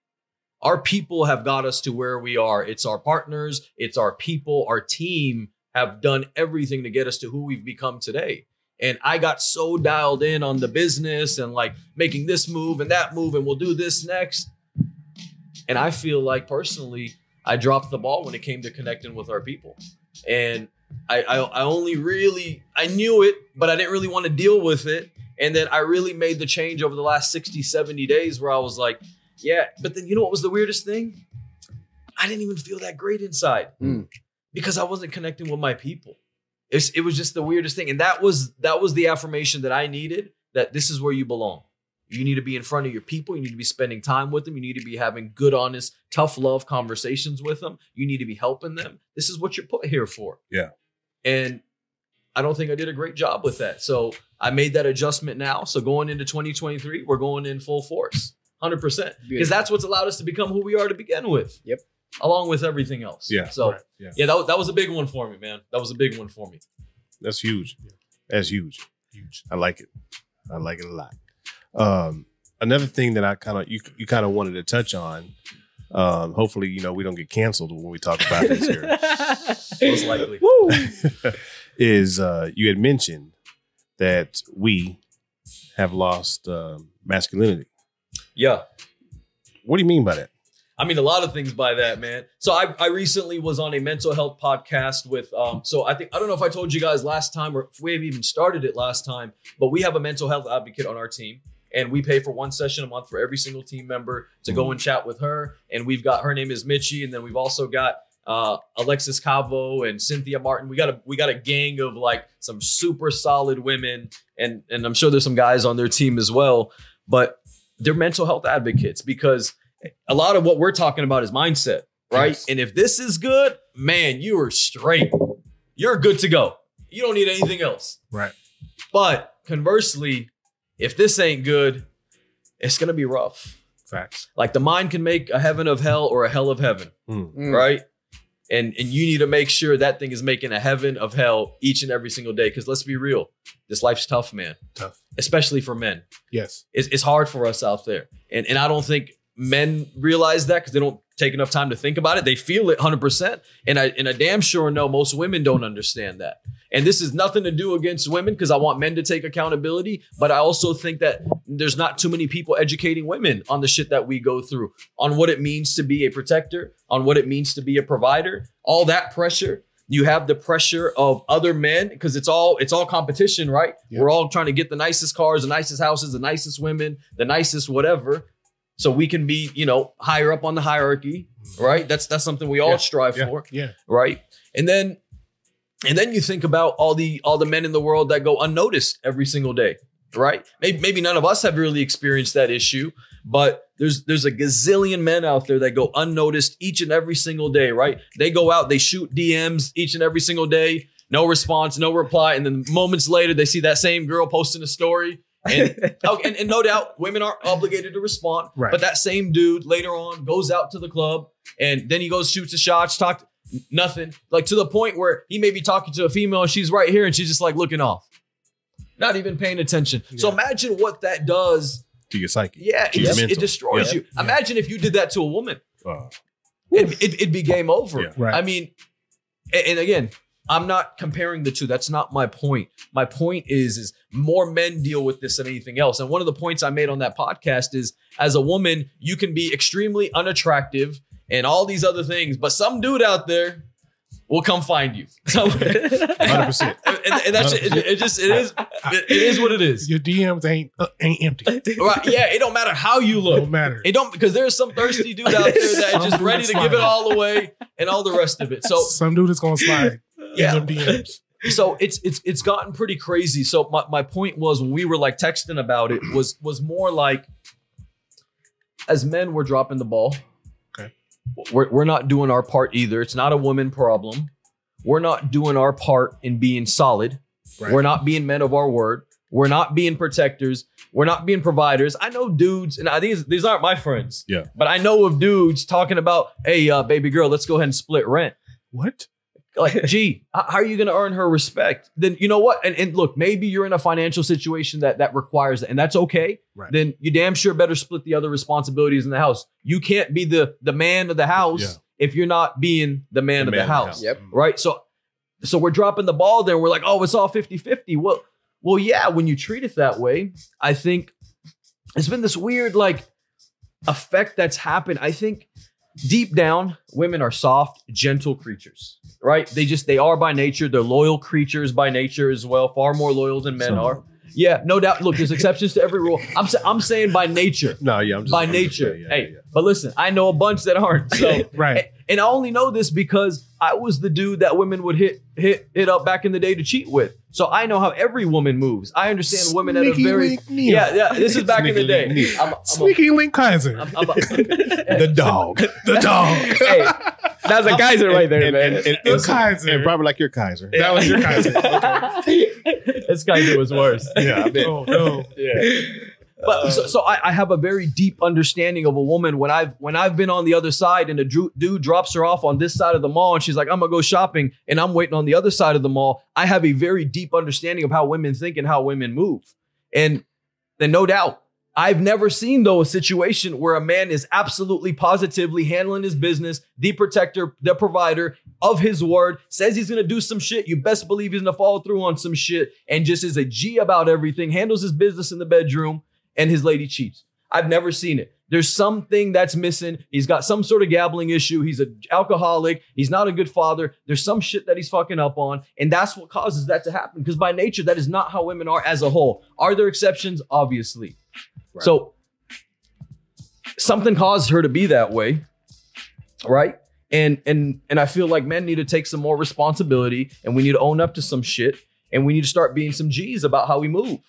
Our people have got us to where we are. It's our partners. It's our people. Our team have done everything to get us to who we've become today. And I got so dialed in on the business and like making this move and that move, and we'll do this next. And I feel like personally, I dropped the ball when it came to connecting with our people. And I, I, I only really, I knew it, but I didn't really want to deal with it. And then I really made the change over the last sixty, seventy days, where I was like, yeah. But then you know what was the weirdest thing? I didn't even feel that great inside. Mm. because I wasn't connecting with my people. It's, it was just the weirdest thing. And that was that was the affirmation that I needed, that this is where you belong. You need to be in front of your people. You need to be spending time with them. You need to be having good, honest, tough love conversations with them. You need to be helping them. This is what you're put here for. Yeah. And I don't think I did a great job with that. So I made that adjustment now. So going into twenty twenty-three, we're going in full force, one hundred percent. Because that's what's allowed us to become who we are to begin with. Yep. Along with everything else. Yeah. So, right. yeah, yeah that, that was a big one for me, man. That was a big one for me. That's huge. That's huge. Huge. I like it. I like it a lot. Um, another thing that I kind of, you, you kind of wanted to touch on, um, hopefully, you know, we don't get canceled when we talk about this here. Most likely. Woo. Is, uh, you had mentioned that we have lost, uh, masculinity. Yeah. What do you mean by that? I mean, a lot of things by that, man. So I, I recently was on a mental health podcast with, um, so I think, I don't know if I told you guys last time or if we have even started it last time, but we have a mental health advocate on our team. And we pay for one session a month for every single team member to go and chat with her. And we've got, her name is Mitchie. And then we've also got uh, Alexis Cavo and Cynthia Martin. We got a we got a gang of like some super solid women. And, and I'm sure there's some guys on their team as well. But they're mental health advocates because a lot of what we're talking about is mindset, right? Yes. And if this is good, man, you are straight. You're good to go. You don't need anything else. Right. But conversely, if this ain't good, it's going to be rough. Facts. Like the mind can make a heaven of hell or a hell of heaven, mm. right? And and you need to make sure that thing is making a heaven of hell each and every single day. Because let's be real, this life's tough, man. Tough. Especially for men. Yes. It's, it's hard for us out there. And, and I don't think men realize that because they don't take enough time to think about it. They feel it one hundred percent. And I, and I damn sure know most women don't understand that. And this is nothing to do against women because I want men to take accountability. But I also think that there's not too many people educating women on the shit that we go through, on what it means to be a protector, on what it means to be a provider, all that pressure. You have the pressure of other men because it's all it's all competition, right? Yep. We're all trying to get the nicest cars, the nicest houses, the nicest women, the nicest whatever. So we can be, you know, higher up on the hierarchy, right? That's that's something we all yeah, strive yeah, for, yeah. right? And then, and then you think about all the all the men in the world that go unnoticed every single day, right? Maybe, maybe none of us have really experienced that issue, but there's there's a gazillion men out there that go unnoticed each and every single day, right? They go out, they shoot D Ms each and every single day, no response, no reply, and then moments later they see that same girl posting a story. and, and, and no doubt women aren't obligated to respond, right. But that same dude later on goes out to the club and then he goes, shoots the shots, talk nothing, like to the point where he may be talking to a female and she's right here and she's just like looking off, not even paying attention. Yeah. So imagine what that does to your psyche. Yeah. It, just, it destroys yeah. you. Yeah. Imagine if you did that to a woman, uh, it, it, it'd be game over. Yeah. Right. I mean, and, and again, I'm not comparing the two. That's not my point. My point is, is more men deal with this than anything else. And one of the points I made on that podcast is, as a woman, you can be extremely unattractive and all these other things, but some dude out there will come find you. one hundred percent. And, and that's it, it. Just it is. It, it is what it is. Your D Ms ain't uh, ain't empty. Right? Yeah. It don't matter how you look. It don't matter. It don't because there's some thirsty dude out there that is just ready to give it all away and all the rest of it. So some dude is gonna slide. Yeah. So it's it's it's gotten pretty crazy. So my, my point was, when we were like texting about it, was was more like, as men, we're dropping the ball. Okay. We're we're not doing our part either. It's not a woman problem. We're not doing our part in being solid. Right. We're not being men of our word. We're not being protectors. We're not being providers. I know dudes, and I these these aren't my friends. Yeah. But I know of dudes talking about, hey, uh, baby girl, let's go ahead and split rent. What? Like, gee, how are you going to earn her respect? Then you know what? And, and look, maybe you're in a financial situation that that requires that, and that's okay. Right. Then you damn sure better split the other responsibilities in the house. You can't be the the man of the house yeah. if you're not being the man, the of, man the of the house. Yep. Right. So, so we're dropping the ball there. We're like, oh, it's all fifty-fifty. Well, well, yeah. When you treat it that way, I think it's been this weird like effect that's happened. I think. Deep down, women are soft, gentle creatures, right? They just, they are by nature. They're loyal creatures by nature as well, far more loyal than men are. Yeah, no doubt. Look, there's exceptions to every rule. I'm sa- I'm saying by nature. No, yeah, I'm just by I'm nature. Just, yeah, hey, yeah, yeah. But listen, I know a bunch that aren't. So right. And I only know this because I was the dude that women would hit hit hit up back in the day to cheat with. So I know how every woman moves. I understand women at a very link Neil. yeah yeah. This is back in the day. Link I'm, I'm Sneaky a, Link Kaiser, I'm, I'm a, the dog, the dog. Hey, that's a Kaiser right there, and, man. And, and, and, and Kaiser, and probably like your Kaiser. Yeah. That was your Kaiser. Okay. This Kaiser was worse. Yeah, I bet. Oh no. Yeah. But uh, so, so I, I have a very deep understanding of a woman when I've when I've been on the other side and a dru- dude drops her off on this side of the mall and she's like, I'm going to go shopping and I'm waiting on the other side of the mall. I have a very deep understanding of how women think and how women move. And then no doubt, I've never seen, though, a situation where a man is absolutely positively handling his business, the protector, the provider of his word, says he's going to do some shit. You best believe he's going to follow through on some shit and just is a G about everything, handles his business in the bedroom. And his lady cheats. I've never seen it. There's something that's missing. He's got some sort of gambling issue. He's an alcoholic. He's not a good father. There's some shit that he's fucking up on. And that's what causes that to happen. Because by nature, that is not how women are as a whole. Are there exceptions? Obviously. Right. So something caused her to be that way. Right? And and and I feel like men need to take some more responsibility. And we need to own up to some shit. And we need to start being some G's about how we move.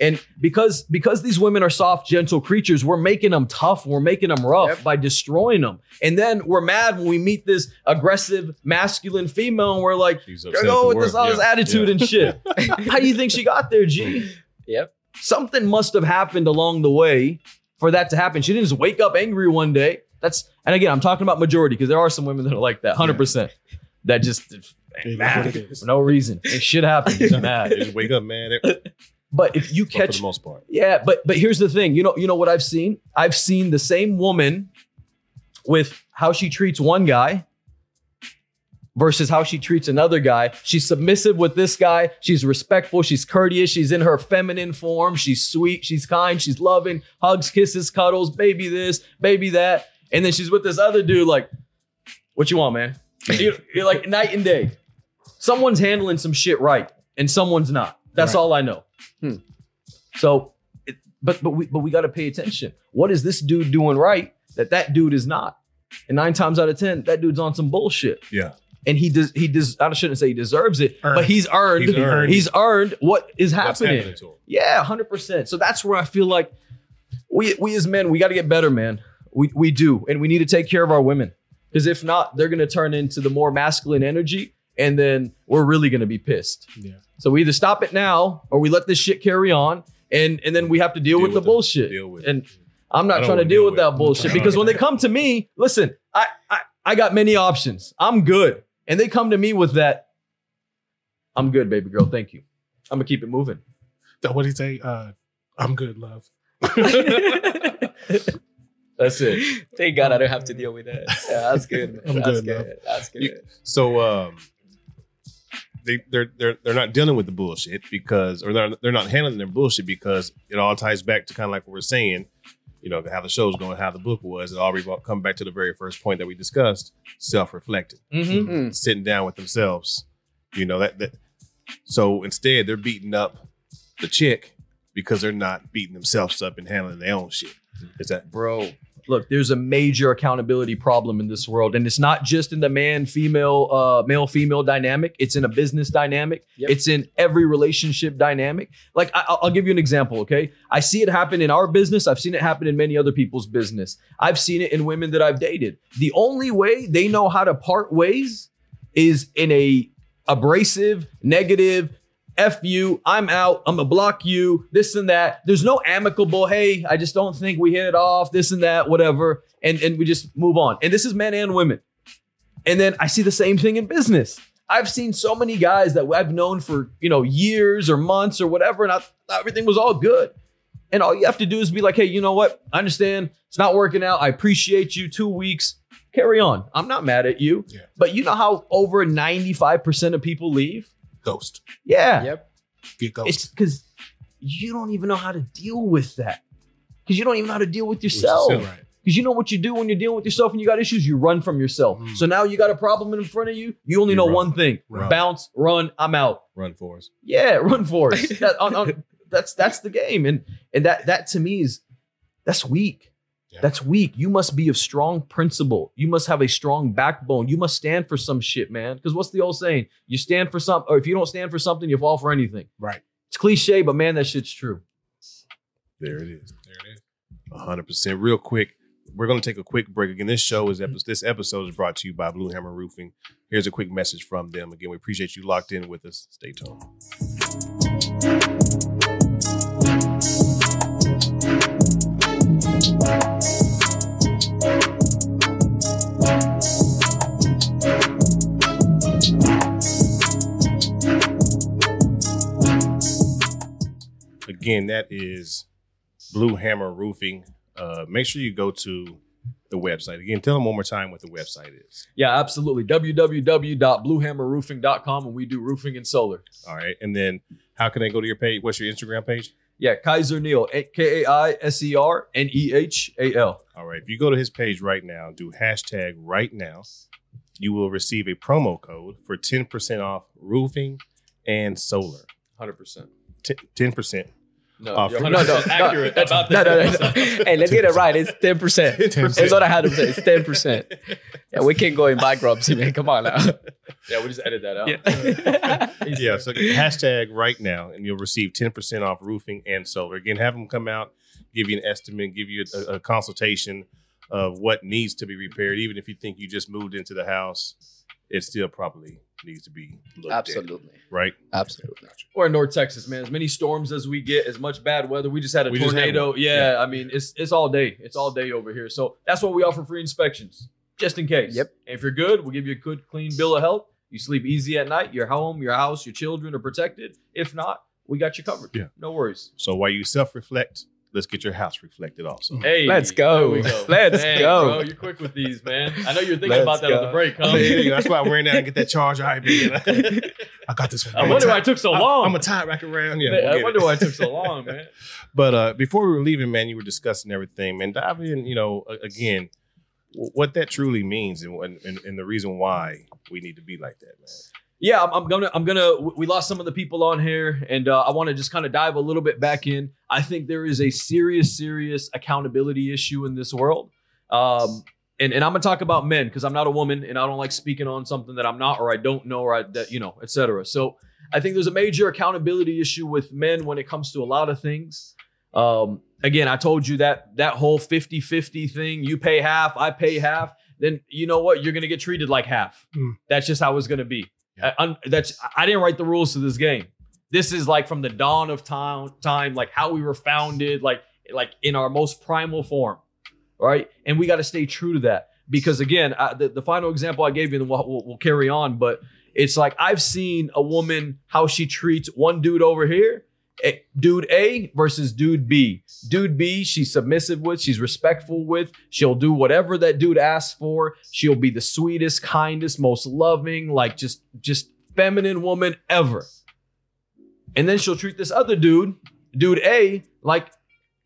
And because because these women are soft, gentle creatures, we're making them tough. We're making them rough yep. by destroying them. And then we're mad when we meet this aggressive, masculine female. And we're like, go with this, all this yeah. attitude yeah. and shit. How do you think she got there, G? Yep. Something must have happened along the way for that to happen. She didn't just wake up angry one day. That's and again, I'm talking about majority because there are some women that are like that, one hundred percent. Yeah. That just mad for no reason. It should happen. Just mad. They just wake up, man. It, But if you catch, but for the most part. yeah, but but here's the thing. You know, you know what I've seen? I've seen the same woman with how she treats one guy versus how she treats another guy. She's submissive with this guy. She's respectful. She's courteous. She's in her feminine form. She's sweet. She's kind. She's loving. Hugs, kisses, cuddles, baby this, baby that. And then she's with this other dude like, what you want, man? You're, you're like night and day. Someone's handling some shit right and someone's not. That's right. all I know. Hmm. So, it, but but we but we got to pay attention. What is this dude doing right that that dude is not? And nine times out of ten, that dude's on some bullshit. Yeah. And he does he does. I shouldn't say he deserves it, earned. but he's earned, he's earned he's earned what is happening. happening to him. Yeah, one hundred percent. So that's where I feel like we we as men we got to get better, man. We we do, and we need to take care of our women because if not, they're gonna turn into the more masculine energy. And then we're really going to be pissed. Yeah. So we either stop it now or we let this shit carry on. And, and then we have to deal, deal with, with the, the bullshit. Deal with and I'm not trying to deal, deal with, with that bullshit because when they come to me, listen, I, I, I got many options. I'm good. And they come to me with that. I'm good, baby girl. Thank you. I'm going to keep it moving. What did he say? Uh, I'm good, love. That's it. Thank God I don't have to deal with that. Yeah, that's good. I'm that's good. good. That's good. You, so, um, They, they're they're they're not dealing with the bullshit because, or they're they're not handling their bullshit because it all ties back to kind of like what we're saying, you know, how the show's going, how the book was. It all revolved, come back to the very first point that we discussed: self-reflecting, mm-hmm. Mm-hmm. sitting down with themselves. You know that, that. So instead, they're beating up the chick because they're not beating themselves up and handling their own shit. Is that bro? Look, there's a major accountability problem in this world. And it's not just in the man, female, uh, male, female dynamic. It's in a business dynamic. Yep. It's in every relationship dynamic. Like, I- I'll give you an example, okay? I see it happen in our business. I've seen it happen in many other people's business. I've seen it in women that I've dated. The only way they know how to part ways is in a abrasive, negative, F you, I'm out, I'm gonna block you, this and that. There's no amicable, hey, I just don't think we hit it off, this and that, whatever. And and we just move on. And this is men and women. And then I see the same thing in business. I've seen so many guys that I've known for, you know, years or months or whatever, and I thought everything was all good. And all you have to do is be like, hey, you know what? I understand it's not working out. I appreciate you. Two weeks, carry on. I'm not mad at you. Yeah. But you know how over ninety-five percent of people leave? Ghost. Yeah. Yep. Get ghost. It's because you don't even know how to deal with that. Because you don't even know how to deal with yourself. Because right. you know what you do when you're dealing with yourself and you got issues, you run from yourself. Mm. So now you got a problem in front of you. You only you know run. one thing. Run. Bounce, run, I'm out. Run for us. Yeah, run for us. that, on, on, that's that's the game. And and that that to me is that's weak. Yeah. That's weak. You must be of strong principle. You must have a strong backbone. You must stand for some shit, man. Because what's the old saying? You stand for something, or if you don't stand for something, you fall for anything. Right. It's cliche, but man, that shit's true. There it is. There it is. one hundred percent. Real quick, we're going to take a quick break. Again, this show is epi- this episode is brought to you by Blue Hammer Roofing. Here's a quick message from them. Again, we appreciate you locked in with us. Stay tuned. Again, that is Blue Hammer Roofing. Uh, make sure you go to the website. Again, tell them one more time what the website is. Yeah, absolutely. w w w dot blue hammer roofing dot com, and we do roofing and solar. All right. And then how can they go to your page? What's your Instagram page? Yeah, Kaiser Neal, K A I S E R N E H A L. All right. If you go to his page right now, do hashtag right now, you will receive a promo code for ten percent off roofing and solar. one hundred percent. ten percent. No, uh, no, no, no, accurate. No, no, no, no. Hey, let's ten percent. Get it right. It's ten percent. That's what I had to say. It's ten percent. Yeah, we can't go in bankruptcy, man. Come on now. Yeah, we just edit that out. Yeah. Yeah, so hashtag right now, and you'll receive ten percent off roofing and solar. Again, have them come out, give you an estimate, give you a, a consultation of what needs to be repaired. Even if you think you just moved into the house, it still probably needs to be looked absolutely at, right? Absolutely. Or in North Texas, man, as many storms as we get, as much bad weather. We just had a we tornado. Yeah, yeah, I mean, it's it's all day. It's all day over here. So that's why we offer free inspections, just in case. Yep. And if you're good, we'll give you a good, clean bill of health. You sleep easy at night. Your home, your house, your children are protected. If not, we got you covered. Yeah. No worries. So while you self-reflect, let's get your house reflected also. Hey, let's go. go. Let's Dang, go. Bro, you're quick with these, man. I know you're thinking let's about that go. On the break, huh? Yeah, that's why I'm wearing that and get that charge I B. I got this one. I wonder why it took so long. I, I'm a tie rack around. Yeah, we'll I wonder it. why it took so long, man. But uh, before we were leaving, man, you were discussing everything. Man, dive in, you know, again, what that truly means and, and, and the reason why we need to be like that, man. Yeah, I'm, I'm gonna. I'm gonna. We lost some of the people on here, and uh, I want to just kind of dive a little bit back in. I think there is a serious, serious accountability issue in this world, um, and and I'm gonna talk about men because I'm not a woman, and I don't like speaking on something that I'm not or I don't know or I that you know, et cetera. So I think there's a major accountability issue with men when it comes to a lot of things. Um, again, I told you that that whole fifty-fifty thing. You pay half, I pay half. Then you know what? You're gonna get treated like half. Mm. That's just how it's gonna be. Yeah. I, that's I didn't write the rules to this game. This is like from the dawn of time, time like how we were founded, like like in our most primal form, right? And we got to stay true to that because again, I, the, the final example I gave you, and we'll, we'll, we'll carry on. But it's like I've seen a woman how she treats one dude over here, dude A versus dude B. Dude B, she's submissive with, she's respectful with. She'll do whatever that dude asks for. She'll be the sweetest, kindest, most loving, like just just feminine woman ever. And then she'll treat this other dude, dude A, like,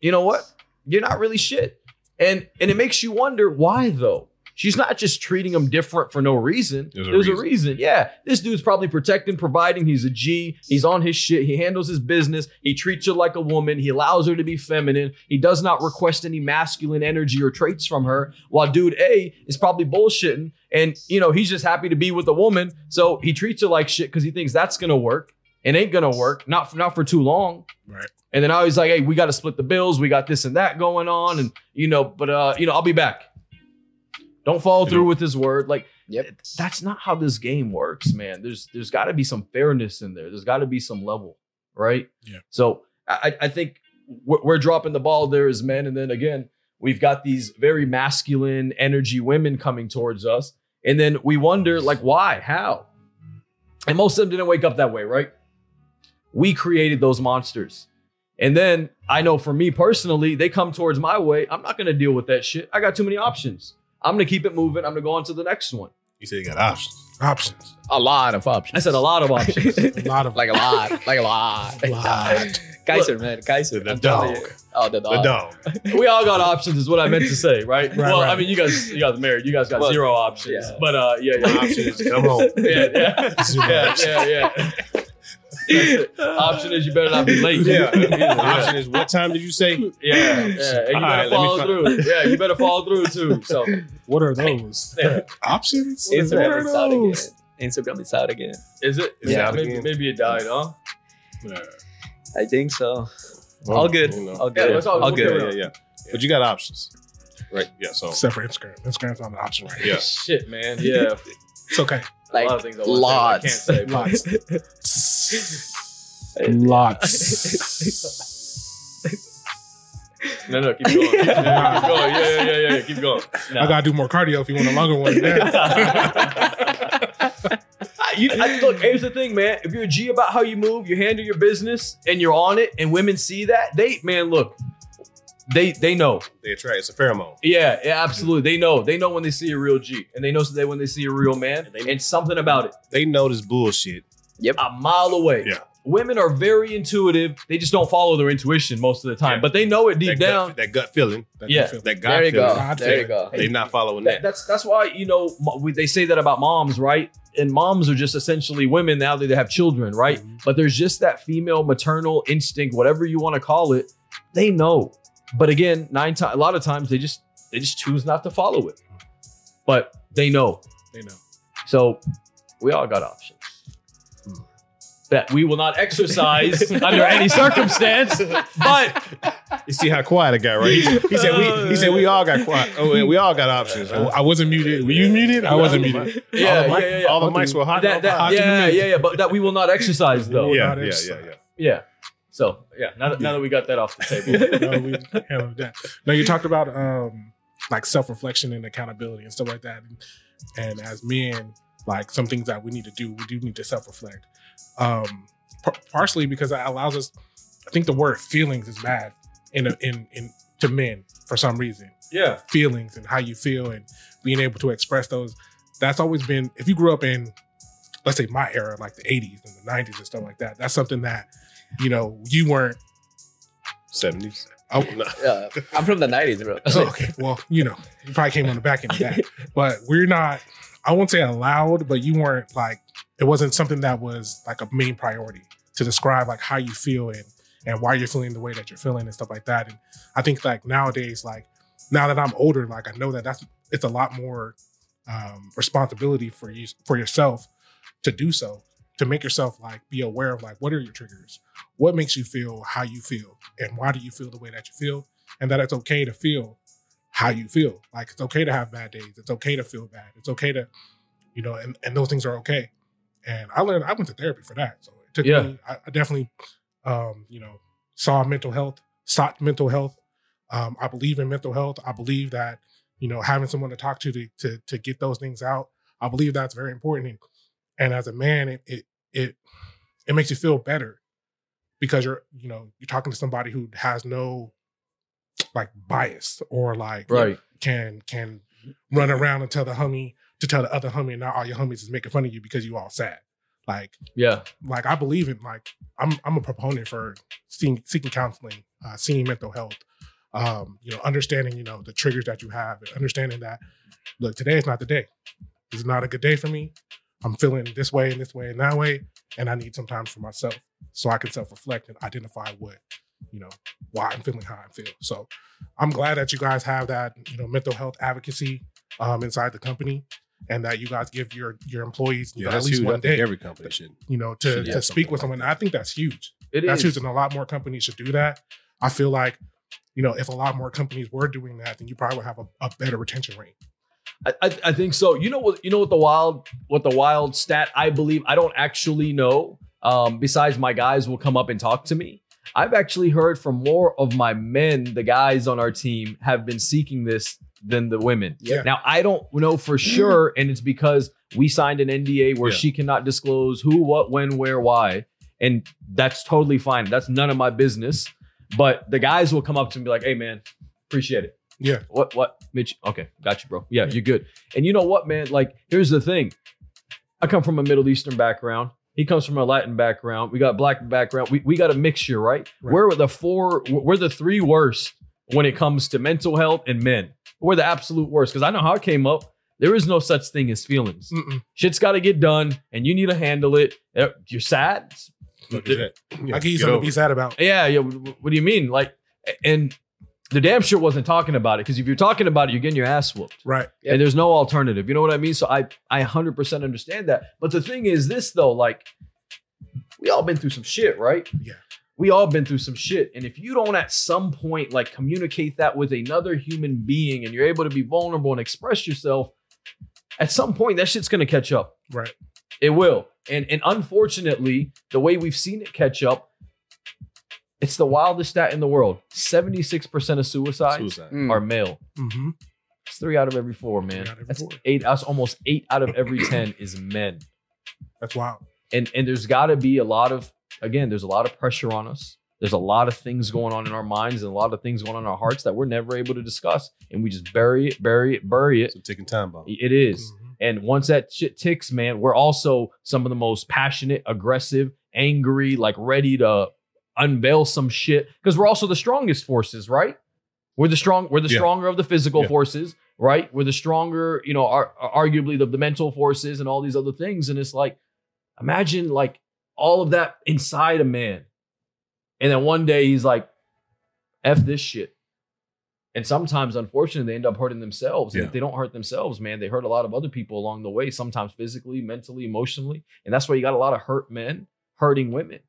you know what? You're not really shit. And and it makes you wonder why though. She's not just treating him different for no reason. There's a, There's reason. a reason. Yeah. This dude's probably protecting, providing. He's a G. He's on his shit. He handles his business. He treats her like a woman. He allows her to be feminine. He does not request any masculine energy or traits from her. While dude A is probably bullshitting. And, you know, he's just happy to be with a woman. So he treats her like shit because he thinks that's going to work. It ain't going to work. Not for, not for too long. Right. And then I was like, hey, we got to split the bills. We got this and that going on. And, you know, but, uh, you know, I'll be back. Don't follow through with his word. Like, yep. That's not how this game works, man. There's there's got to be some fairness in there. There's got to be some level, right? Yeah. So I, I think we're, we're dropping the ball there as men. And then again, we've got these very masculine energy women coming towards us. And then we wonder, like, why? How? And most of them didn't wake up that way, right? We created those monsters. And then I know for me personally, they come towards my way. I'm not going to deal with that shit. I got too many options. I'm going to keep it moving. I'm going to go on to the next one. You said you got options. Options. A lot of options. I said a lot of options. a lot of Like a lot. Like a lot. A lot. Kaiser, Look, man. Kaiser. The dog. Oh, the dog. The dog. We all got options is what I meant to say, right? right well, right. I mean, you guys you guys married. You guys got well, zero options. Yeah. But uh, yeah. yeah. Options. Come on. Yeah, yeah. Zero yeah, options. Yeah, yeah. Option is you better not be late. Yeah. yeah. Option is what time did you say? Yeah. yeah. And you All better right, follow through. Yeah, you better follow through too. So what are those? Yeah. Options? What Instagram are is out those? again. Instagram is out again. Is it? Is yeah. It maybe, maybe it died, huh? Yeah. I think so. Well, all good. You know. All good. Yeah, all, all good. good. Yeah, yeah, yeah. But you got options. Right. Yeah. So except for Instagram. Instagram's not an option right now. Yeah. Shit, man. Yeah. It's okay. Like, a lot of things I lots. Say, I can't say, lots. lots. No, no, keep going. Keep, yeah, keep going. Yeah, yeah, yeah, yeah. Keep going. Nah. I gotta do more cardio if you want a longer one. you, I, look, here's the thing, man. If you're a G about how you move, you handle your business, and you're on it, and women see that, they, man, look. They they know. They attract. It's a pheromone. Yeah, yeah, absolutely. They know. They know when they see a real G. And they know today when they see a real man. And, they, and something about it. They know this bullshit. Yep. A mile away. Yeah. Women are very intuitive. They just don't follow their intuition most of the time. Yeah. But they know it deep that down. Gut, that gut feeling. That yeah. Gut feeling, that God there you feeling. Go. God there feeling. You go. They're not following that, that. That's that's why, you know, they say that about moms, right? And moms are just essentially women now that they have children, right? Mm-hmm. But there's just that female maternal instinct, whatever you want to call it. They know. But again, nine times, a lot of times they just they just choose not to follow it. But they know, they know. So we all got options mm. that we will not exercise under any circumstance. But you see how quiet I got, right? He, he said we he said we all got quiet. Oh, and we all got options. I, I wasn't muted. Were you muted? I wasn't muted. Yeah, all the, yeah, yeah, yeah. All the mics were hot. That, that, hot yeah, yeah, yeah. But that we will not exercise though. Yeah, yeah, yeah, yeah, yeah. Yeah. So yeah, now that, now that we got that off the table, no, we handled that. Now you talked about um, like self-reflection and accountability and stuff like that, and, and as men, like some things that we need to do, we do need to self-reflect. Um, par- partially because that allows us. I think the word feelings is bad in a, in in to men for some reason. Yeah, feelings and how you feel and being able to express those. That's always been. If you grew up in, let's say my era, like the eighties and the nineties and stuff like that, that's something that. You know, you weren't seventies. Oh no, uh, I'm from the nineties, bro. Okay, well, you know, you probably came on the back end of that, but we're not. I won't say allowed, but you weren't like it wasn't something that was like a main priority to describe like how you feel and and why you're feeling the way that you're feeling and stuff like that. And I think like nowadays, like now that I'm older, like I know that that's it's a lot more um, responsibility for you for yourself to do so. To make yourself like be aware of like what are your triggers, what makes you feel how you feel, and why do you feel the way that you feel, and that it's okay to feel how you feel. Like it's okay to have bad days, it's okay to feel bad, it's okay to, you know, and, and those things are okay. And I learned I went to therapy for that, so it took yeah. me. I, I definitely, um, you know, saw mental health, sought mental health. Um, I believe in mental health. I believe that you know having someone to talk to to to, to get those things out. I believe that's very important. And, and as a man, it, it It it makes you feel better because you're you know you're talking to somebody who has no like bias or like right. can can run around and tell the homie to tell the other homie and not all your homies is making fun of you because you all sad like yeah like I believe in like I'm I'm a proponent for seeing, seeking counseling uh, seeing mental health um, you know understanding you know the triggers that you have and understanding that look today is not the day this is not a good day for me. I'm feeling this way and this way and that way, and I need some time for myself so I can self-reflect and identify what, you know, why I'm feeling how I feel. So I'm glad that you guys have that, you know, mental health advocacy um, inside the company and that you guys give your your employees yeah, you know, at least huge. One day, every company should, you know, to, to speak with like someone. That. I think that's huge. It that's is. Huge, and a lot more companies should do that. I feel like, you know, if a lot more companies were doing that, then you probably would have a, a better retention rate. I, I think so. You know what? You know what the wild, what the wild stat? I believe I don't actually know. Um, besides, my guys will come up and talk to me. I've actually heard from more of my men, the guys on our team, have been seeking this than the women. Yeah. Now I don't know for sure, and it's because we signed an N D A where yeah. she cannot disclose who, what, when, where, why, and that's totally fine. That's none of my business. But the guys will come up to me and be like, "Hey, man, appreciate it." Yeah. What, what, Mitch? Okay. Got you, bro. Yeah, yeah, you're good. And you know what, man? Like, here's the thing. I come from a Middle Eastern background. He comes from a Latin background. We got black background. We we got a mixture, right? right? We're the four, we're the three worst when it comes to mental health and men. We're the absolute worst. Cause I know how I came up. There is no such thing as feelings. Mm-mm. Shit's got to get done and you need to handle it. You're sad. Look at it. Yeah, I can use something over. to be sad about. Yeah, yeah. What do you mean? Like, and the damn sure wasn't talking about it, because if you're talking about it, you're getting your ass whooped. Right. Yep. And there's no alternative. You know what I mean? So I, I one hundred percent understand that. But the thing is this, though, like, we all been through some shit, right? Yeah. We all been through some shit. And if you don't at some point, like, communicate that with another human being, and you're able to be vulnerable and express yourself, at some point, that shit's going to catch up. Right. It will. And and unfortunately, the way we've seen it catch up, it's the wildest stat in the world. seventy-six percent of suicides Suicide. are male. Mm-hmm. It's three out of every four, man. Every that's four. eight. That's almost eight out of every ten is men. That's wild. And and there's got to be a lot of, again, there's a lot of pressure on us. There's a lot of things going on in our minds and a lot of things going on in our hearts that we're never able to discuss. And we just bury it, bury it, bury it. It's a ticking time bomb. It is. Mm-hmm. And once that shit ticks, man, we're also some of the most passionate, aggressive, angry, like ready to unveil some shit, because we're also the strongest forces, right? We're the strong, we're the yeah. stronger of the physical yeah. forces, right? We're the stronger, you know, are, are arguably the, the mental forces and all these other things. And it's like, imagine like all of that inside a man. And then one day he's like, F this shit. And sometimes, unfortunately, they end up hurting themselves. And yeah. if they don't hurt themselves, man, they hurt a lot of other people along the way, sometimes physically, mentally, emotionally. And that's why you got a lot of hurt men hurting women,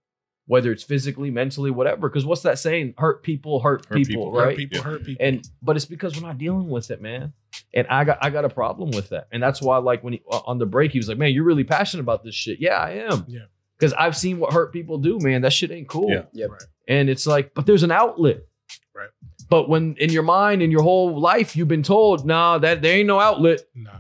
whether it's physically, mentally, whatever. Because what's that saying? Hurt people, hurt, hurt people, people, right? Hurt people, yeah. hurt people. And, but it's because we're not dealing with it, man. And I got I got a problem with that. And that's why, like, when he, on the break, he was like, man, you're really passionate about this shit. Yeah, I am. Yeah. Because I've seen what hurt people do, man. That shit ain't cool. Yeah. yeah. Right. And it's like, but there's an outlet. Right. But when in your mind, in your whole life, you've been told, nah, that there ain't no outlet. Nah.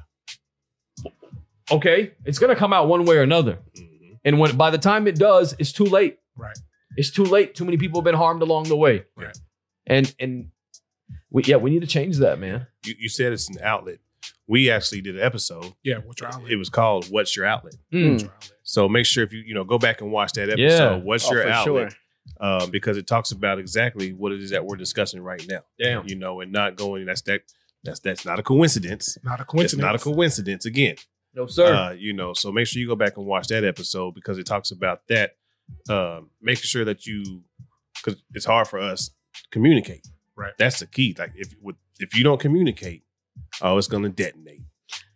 Okay. It's going to come out one way or another. Mm-hmm. And when by the time it does, it's too late. Right. It's too late. Too many people have been harmed along the way. Right. And, and we, yeah, we need to change that, man. You, you said it's an outlet. We actually did an episode. Yeah. What's your outlet? It was called What's Your Outlet? Mm. What's your outlet? So make sure if you, you know, go back and watch that episode. Yeah. What's oh, your for outlet? Sure. Uh, because it talks about exactly what it is that we're discussing right now. Damn. You know, and not going, that's that, that's, that's not a coincidence. Not a coincidence. It's not a coincidence again. No, sir. Uh, you know, so make sure you go back and watch that episode, because it talks about that, um, making sure that you, because it's hard for us to communicate. Right. That's the key. Like if, if you don't communicate, oh, it's going to detonate.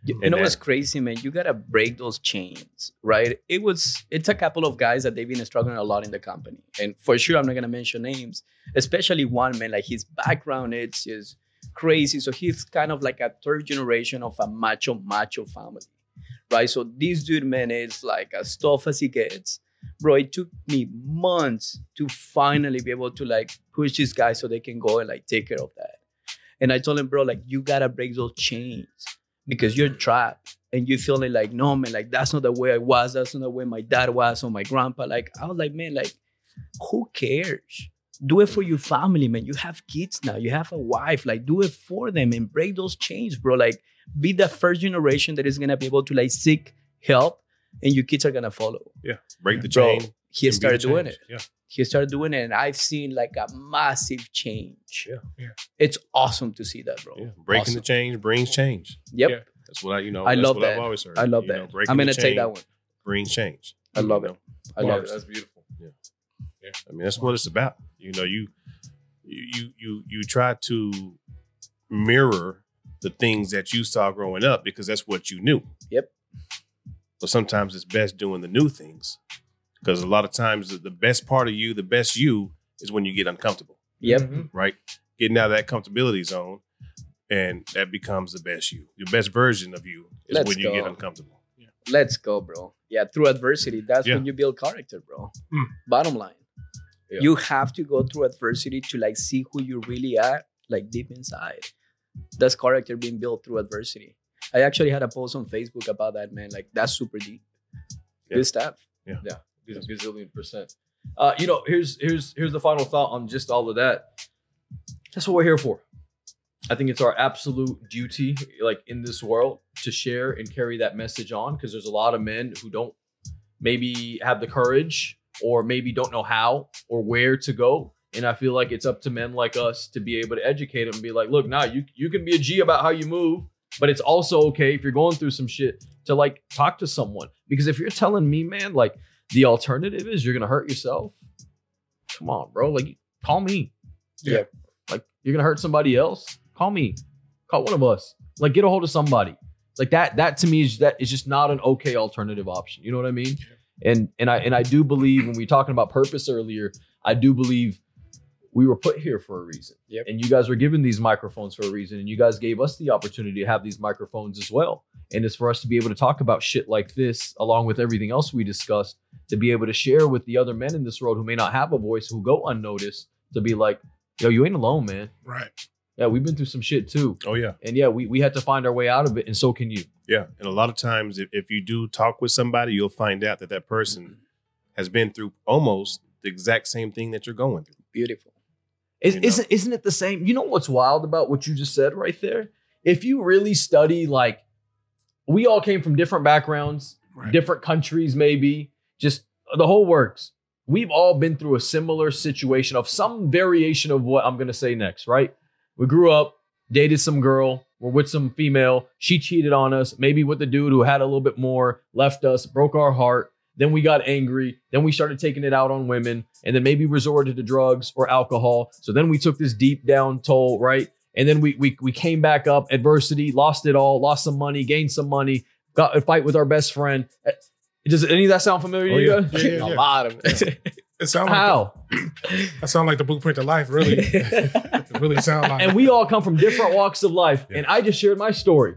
You and know that, what's crazy, man? You got to break those chains, right? It was, it's a couple of guys that they've been struggling a lot in the company. And for sure, I'm not going to mention names, especially one man, like his background, it's just crazy. So he's kind of like a third generation of a macho, macho family, right? So this dude, man, is like as tough as he gets. Bro, it took me months to finally be able to like push these guys so they can go and like take care of that. And I told him, bro, like you got to break those chains. Because you're trapped and you're feeling like, no, man, like, that's not the way I was. That's not the way my dad was or my grandpa. Like, I was like, man, like, who cares? Do it for your family, man. You have kids now. You have a wife. Like, do it for them and break those chains, bro. Like, be the first generation that is going to be able to, like, seek help and your kids are going to follow. Yeah. Break the chain. Bro, he started doing it. Yeah. He started doing it. And I've seen, like, a massive change. Yeah. yeah. It's awesome to see that, bro. Yeah. Breaking awesome. the change brings change. Yep. Yeah. That's what I, you know, I that's love what that. I've always heard. I love you that. Know, I'm going to take that one. Brings change. I love you it. Know? I love wow, it. That's beautiful. Yeah. yeah. I mean, that's what it's about. You know, you, you, you, you try to mirror the things that you saw growing up because that's what you knew. Yep. But sometimes it's best doing the new things. Because a lot of times the best part of you, the best you, is when you get uncomfortable. Yep. Right? Getting out of that comfortability zone, and that becomes the best you. Your best version of you is Let's when you go. get uncomfortable. Yeah. Let's go, bro. Yeah, through adversity. That's yeah. when you build character, bro. Mm. Bottom line. Yeah. You have to go through adversity to, like, see who you really are, like, deep inside. That's character being built through adversity. I actually had a post on Facebook about that, man. Like, that's super deep. Yeah. Good stuff. Yeah. Yeah. There's a gazillion percent. Uh, you know, here's here's here's the final thought on just all of that. That's what we're here for. I think it's our absolute duty, like in this world, to share and carry that message on, because there's a lot of men who don't maybe have the courage, or maybe don't know how or where to go. And I feel like it's up to men like us to be able to educate them and be like, look, nah, you you can be a G about how you move, but it's also okay if you're going through some shit to like talk to someone. Because if you're telling me, man, like The alternative is you're going to hurt yourself. Come on, bro. Like, call me. Yeah. Like, you're going to hurt somebody else. Call me. Call one of us. Like, get a hold of somebody. Like that, that to me is that is just not an okay alternative option. You know what I mean? Yeah. And, and I, and I do believe when we were talking about purpose earlier, I do believe we were put here for a reason. Yep. And you guys were given these microphones for a reason. And you guys gave us the opportunity to have these microphones as well. And it's for us to be able to talk about shit like this, along with everything else we discussed, to be able to share with the other men in this world who may not have a voice, who go unnoticed, to be like, yo, you ain't alone, man. Right. Yeah, we've been through some shit too. Oh, yeah. And yeah, we, we had to find our way out of it. And so can you. Yeah. And a lot of times, if, if you do talk with somebody, you'll find out that that person mm-hmm. has been through almost the exact same thing that you're going through. Beautiful. Is, isn't isn't it the same? You know what's wild about what you just said right there? If you really study, like, we all came from different backgrounds, right. different countries, maybe, just the whole works. We've all been through a similar situation of some variation of what I'm going to say next, right? We grew up, dated some girl, we're with some female, she cheated on us, maybe with the dude who had a little bit more, left us, broke our heart. Then we got angry. Then we started taking it out on women, and then maybe resorted to drugs or alcohol. So then we took this deep down toll, right? And then we we we came back up, adversity, lost it all, lost some money, gained some money, got a fight with our best friend. Does any of that sound familiar oh, to you yeah. guys? Yeah, yeah, yeah. A lot of it. It sound like How? The, that sound like the blueprint of life, really. It really sound like. And we all come from different walks of life. Yeah. And I just shared my story.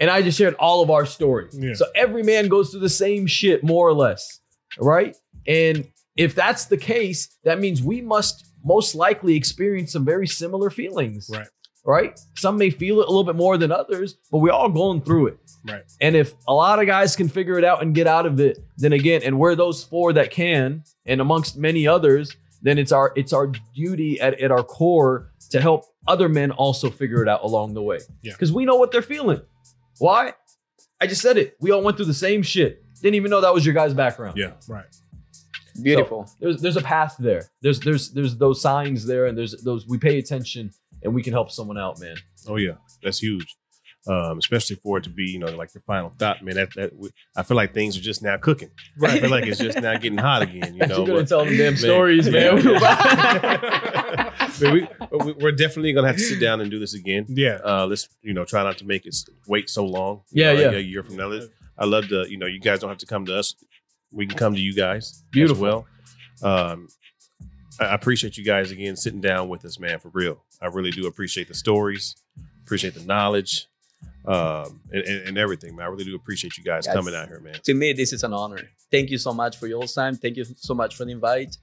And I just shared all of our stories. Yeah. So every man goes through the same shit, more or less, right? And if that's the case, that means we must most likely experience some very similar feelings, right? Right? Some may feel it a little bit more than others, but we're all going through it. Right. And if a lot of guys can figure it out and get out of it, then again, and we're those four that can, and amongst many others, then it's our it's our duty at, at our core to help other men also figure it out along the way. Yeah. Because we know what they're feeling. Why? I just said it. We all went through the same shit. Didn't even know that was your guys' background. Yeah, right. Beautiful. So there's there's a path there. There's there's there's those signs there, and there's those we pay attention and we can help someone out, man. Oh yeah, that's huge. Um, especially for it to be, you know, like the final thought, man. That that I feel like things are just now cooking. Right. I feel like it's just now getting hot again. You know, you're gonna tell them damn man, stories, man. Yeah. We, we're definitely going to have to sit down and do this again. Yeah. Uh, let's, you know, try not to make it wait so long. Yeah, know, yeah. Like a year from now. I love to, you know, you guys don't have to come to us. We can come to you guys. Beautiful. As well. Um, I appreciate you guys again sitting down with us, man, for real. I really do appreciate the stories, appreciate the knowledge, um, and, and, and everything, man. I really do appreciate you guys, guys coming out here, man. To me, this is an honor. Thank you so much for your time. Thank you so much for the invite.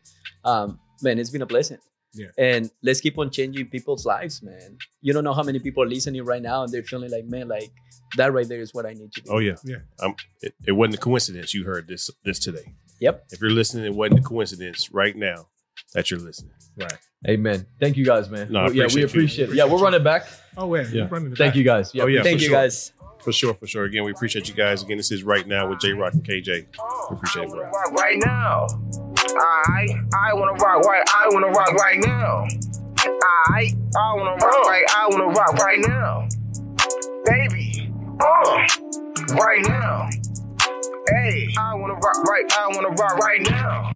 Um, man, it's been a blessing. Yeah. And let's keep on changing people's lives, man. You don't know how many people are listening right now and they're feeling like, man, like that right there is what I need to do. Oh, yeah. Yeah. Um, it, it wasn't a coincidence you heard this this today. Yep. If you're listening, it wasn't a coincidence right now that you're listening. Right. Amen. Thank you guys, man. No, well, yeah, we appreciate it. Yeah, we're running back. Oh, yeah. yeah. Running back. Thank you guys. Yeah, oh, yeah. Thank you sure. guys. For sure, for sure. Again, we appreciate you guys. Again, this is Right Now with J-Rock and K J. Oh, we appreciate it. Right now. I I wanna rock right I wanna rock right now. I I wanna rock right I wanna rock right now. Baby, oh, right now. Hey, I wanna rock right I wanna rock right now.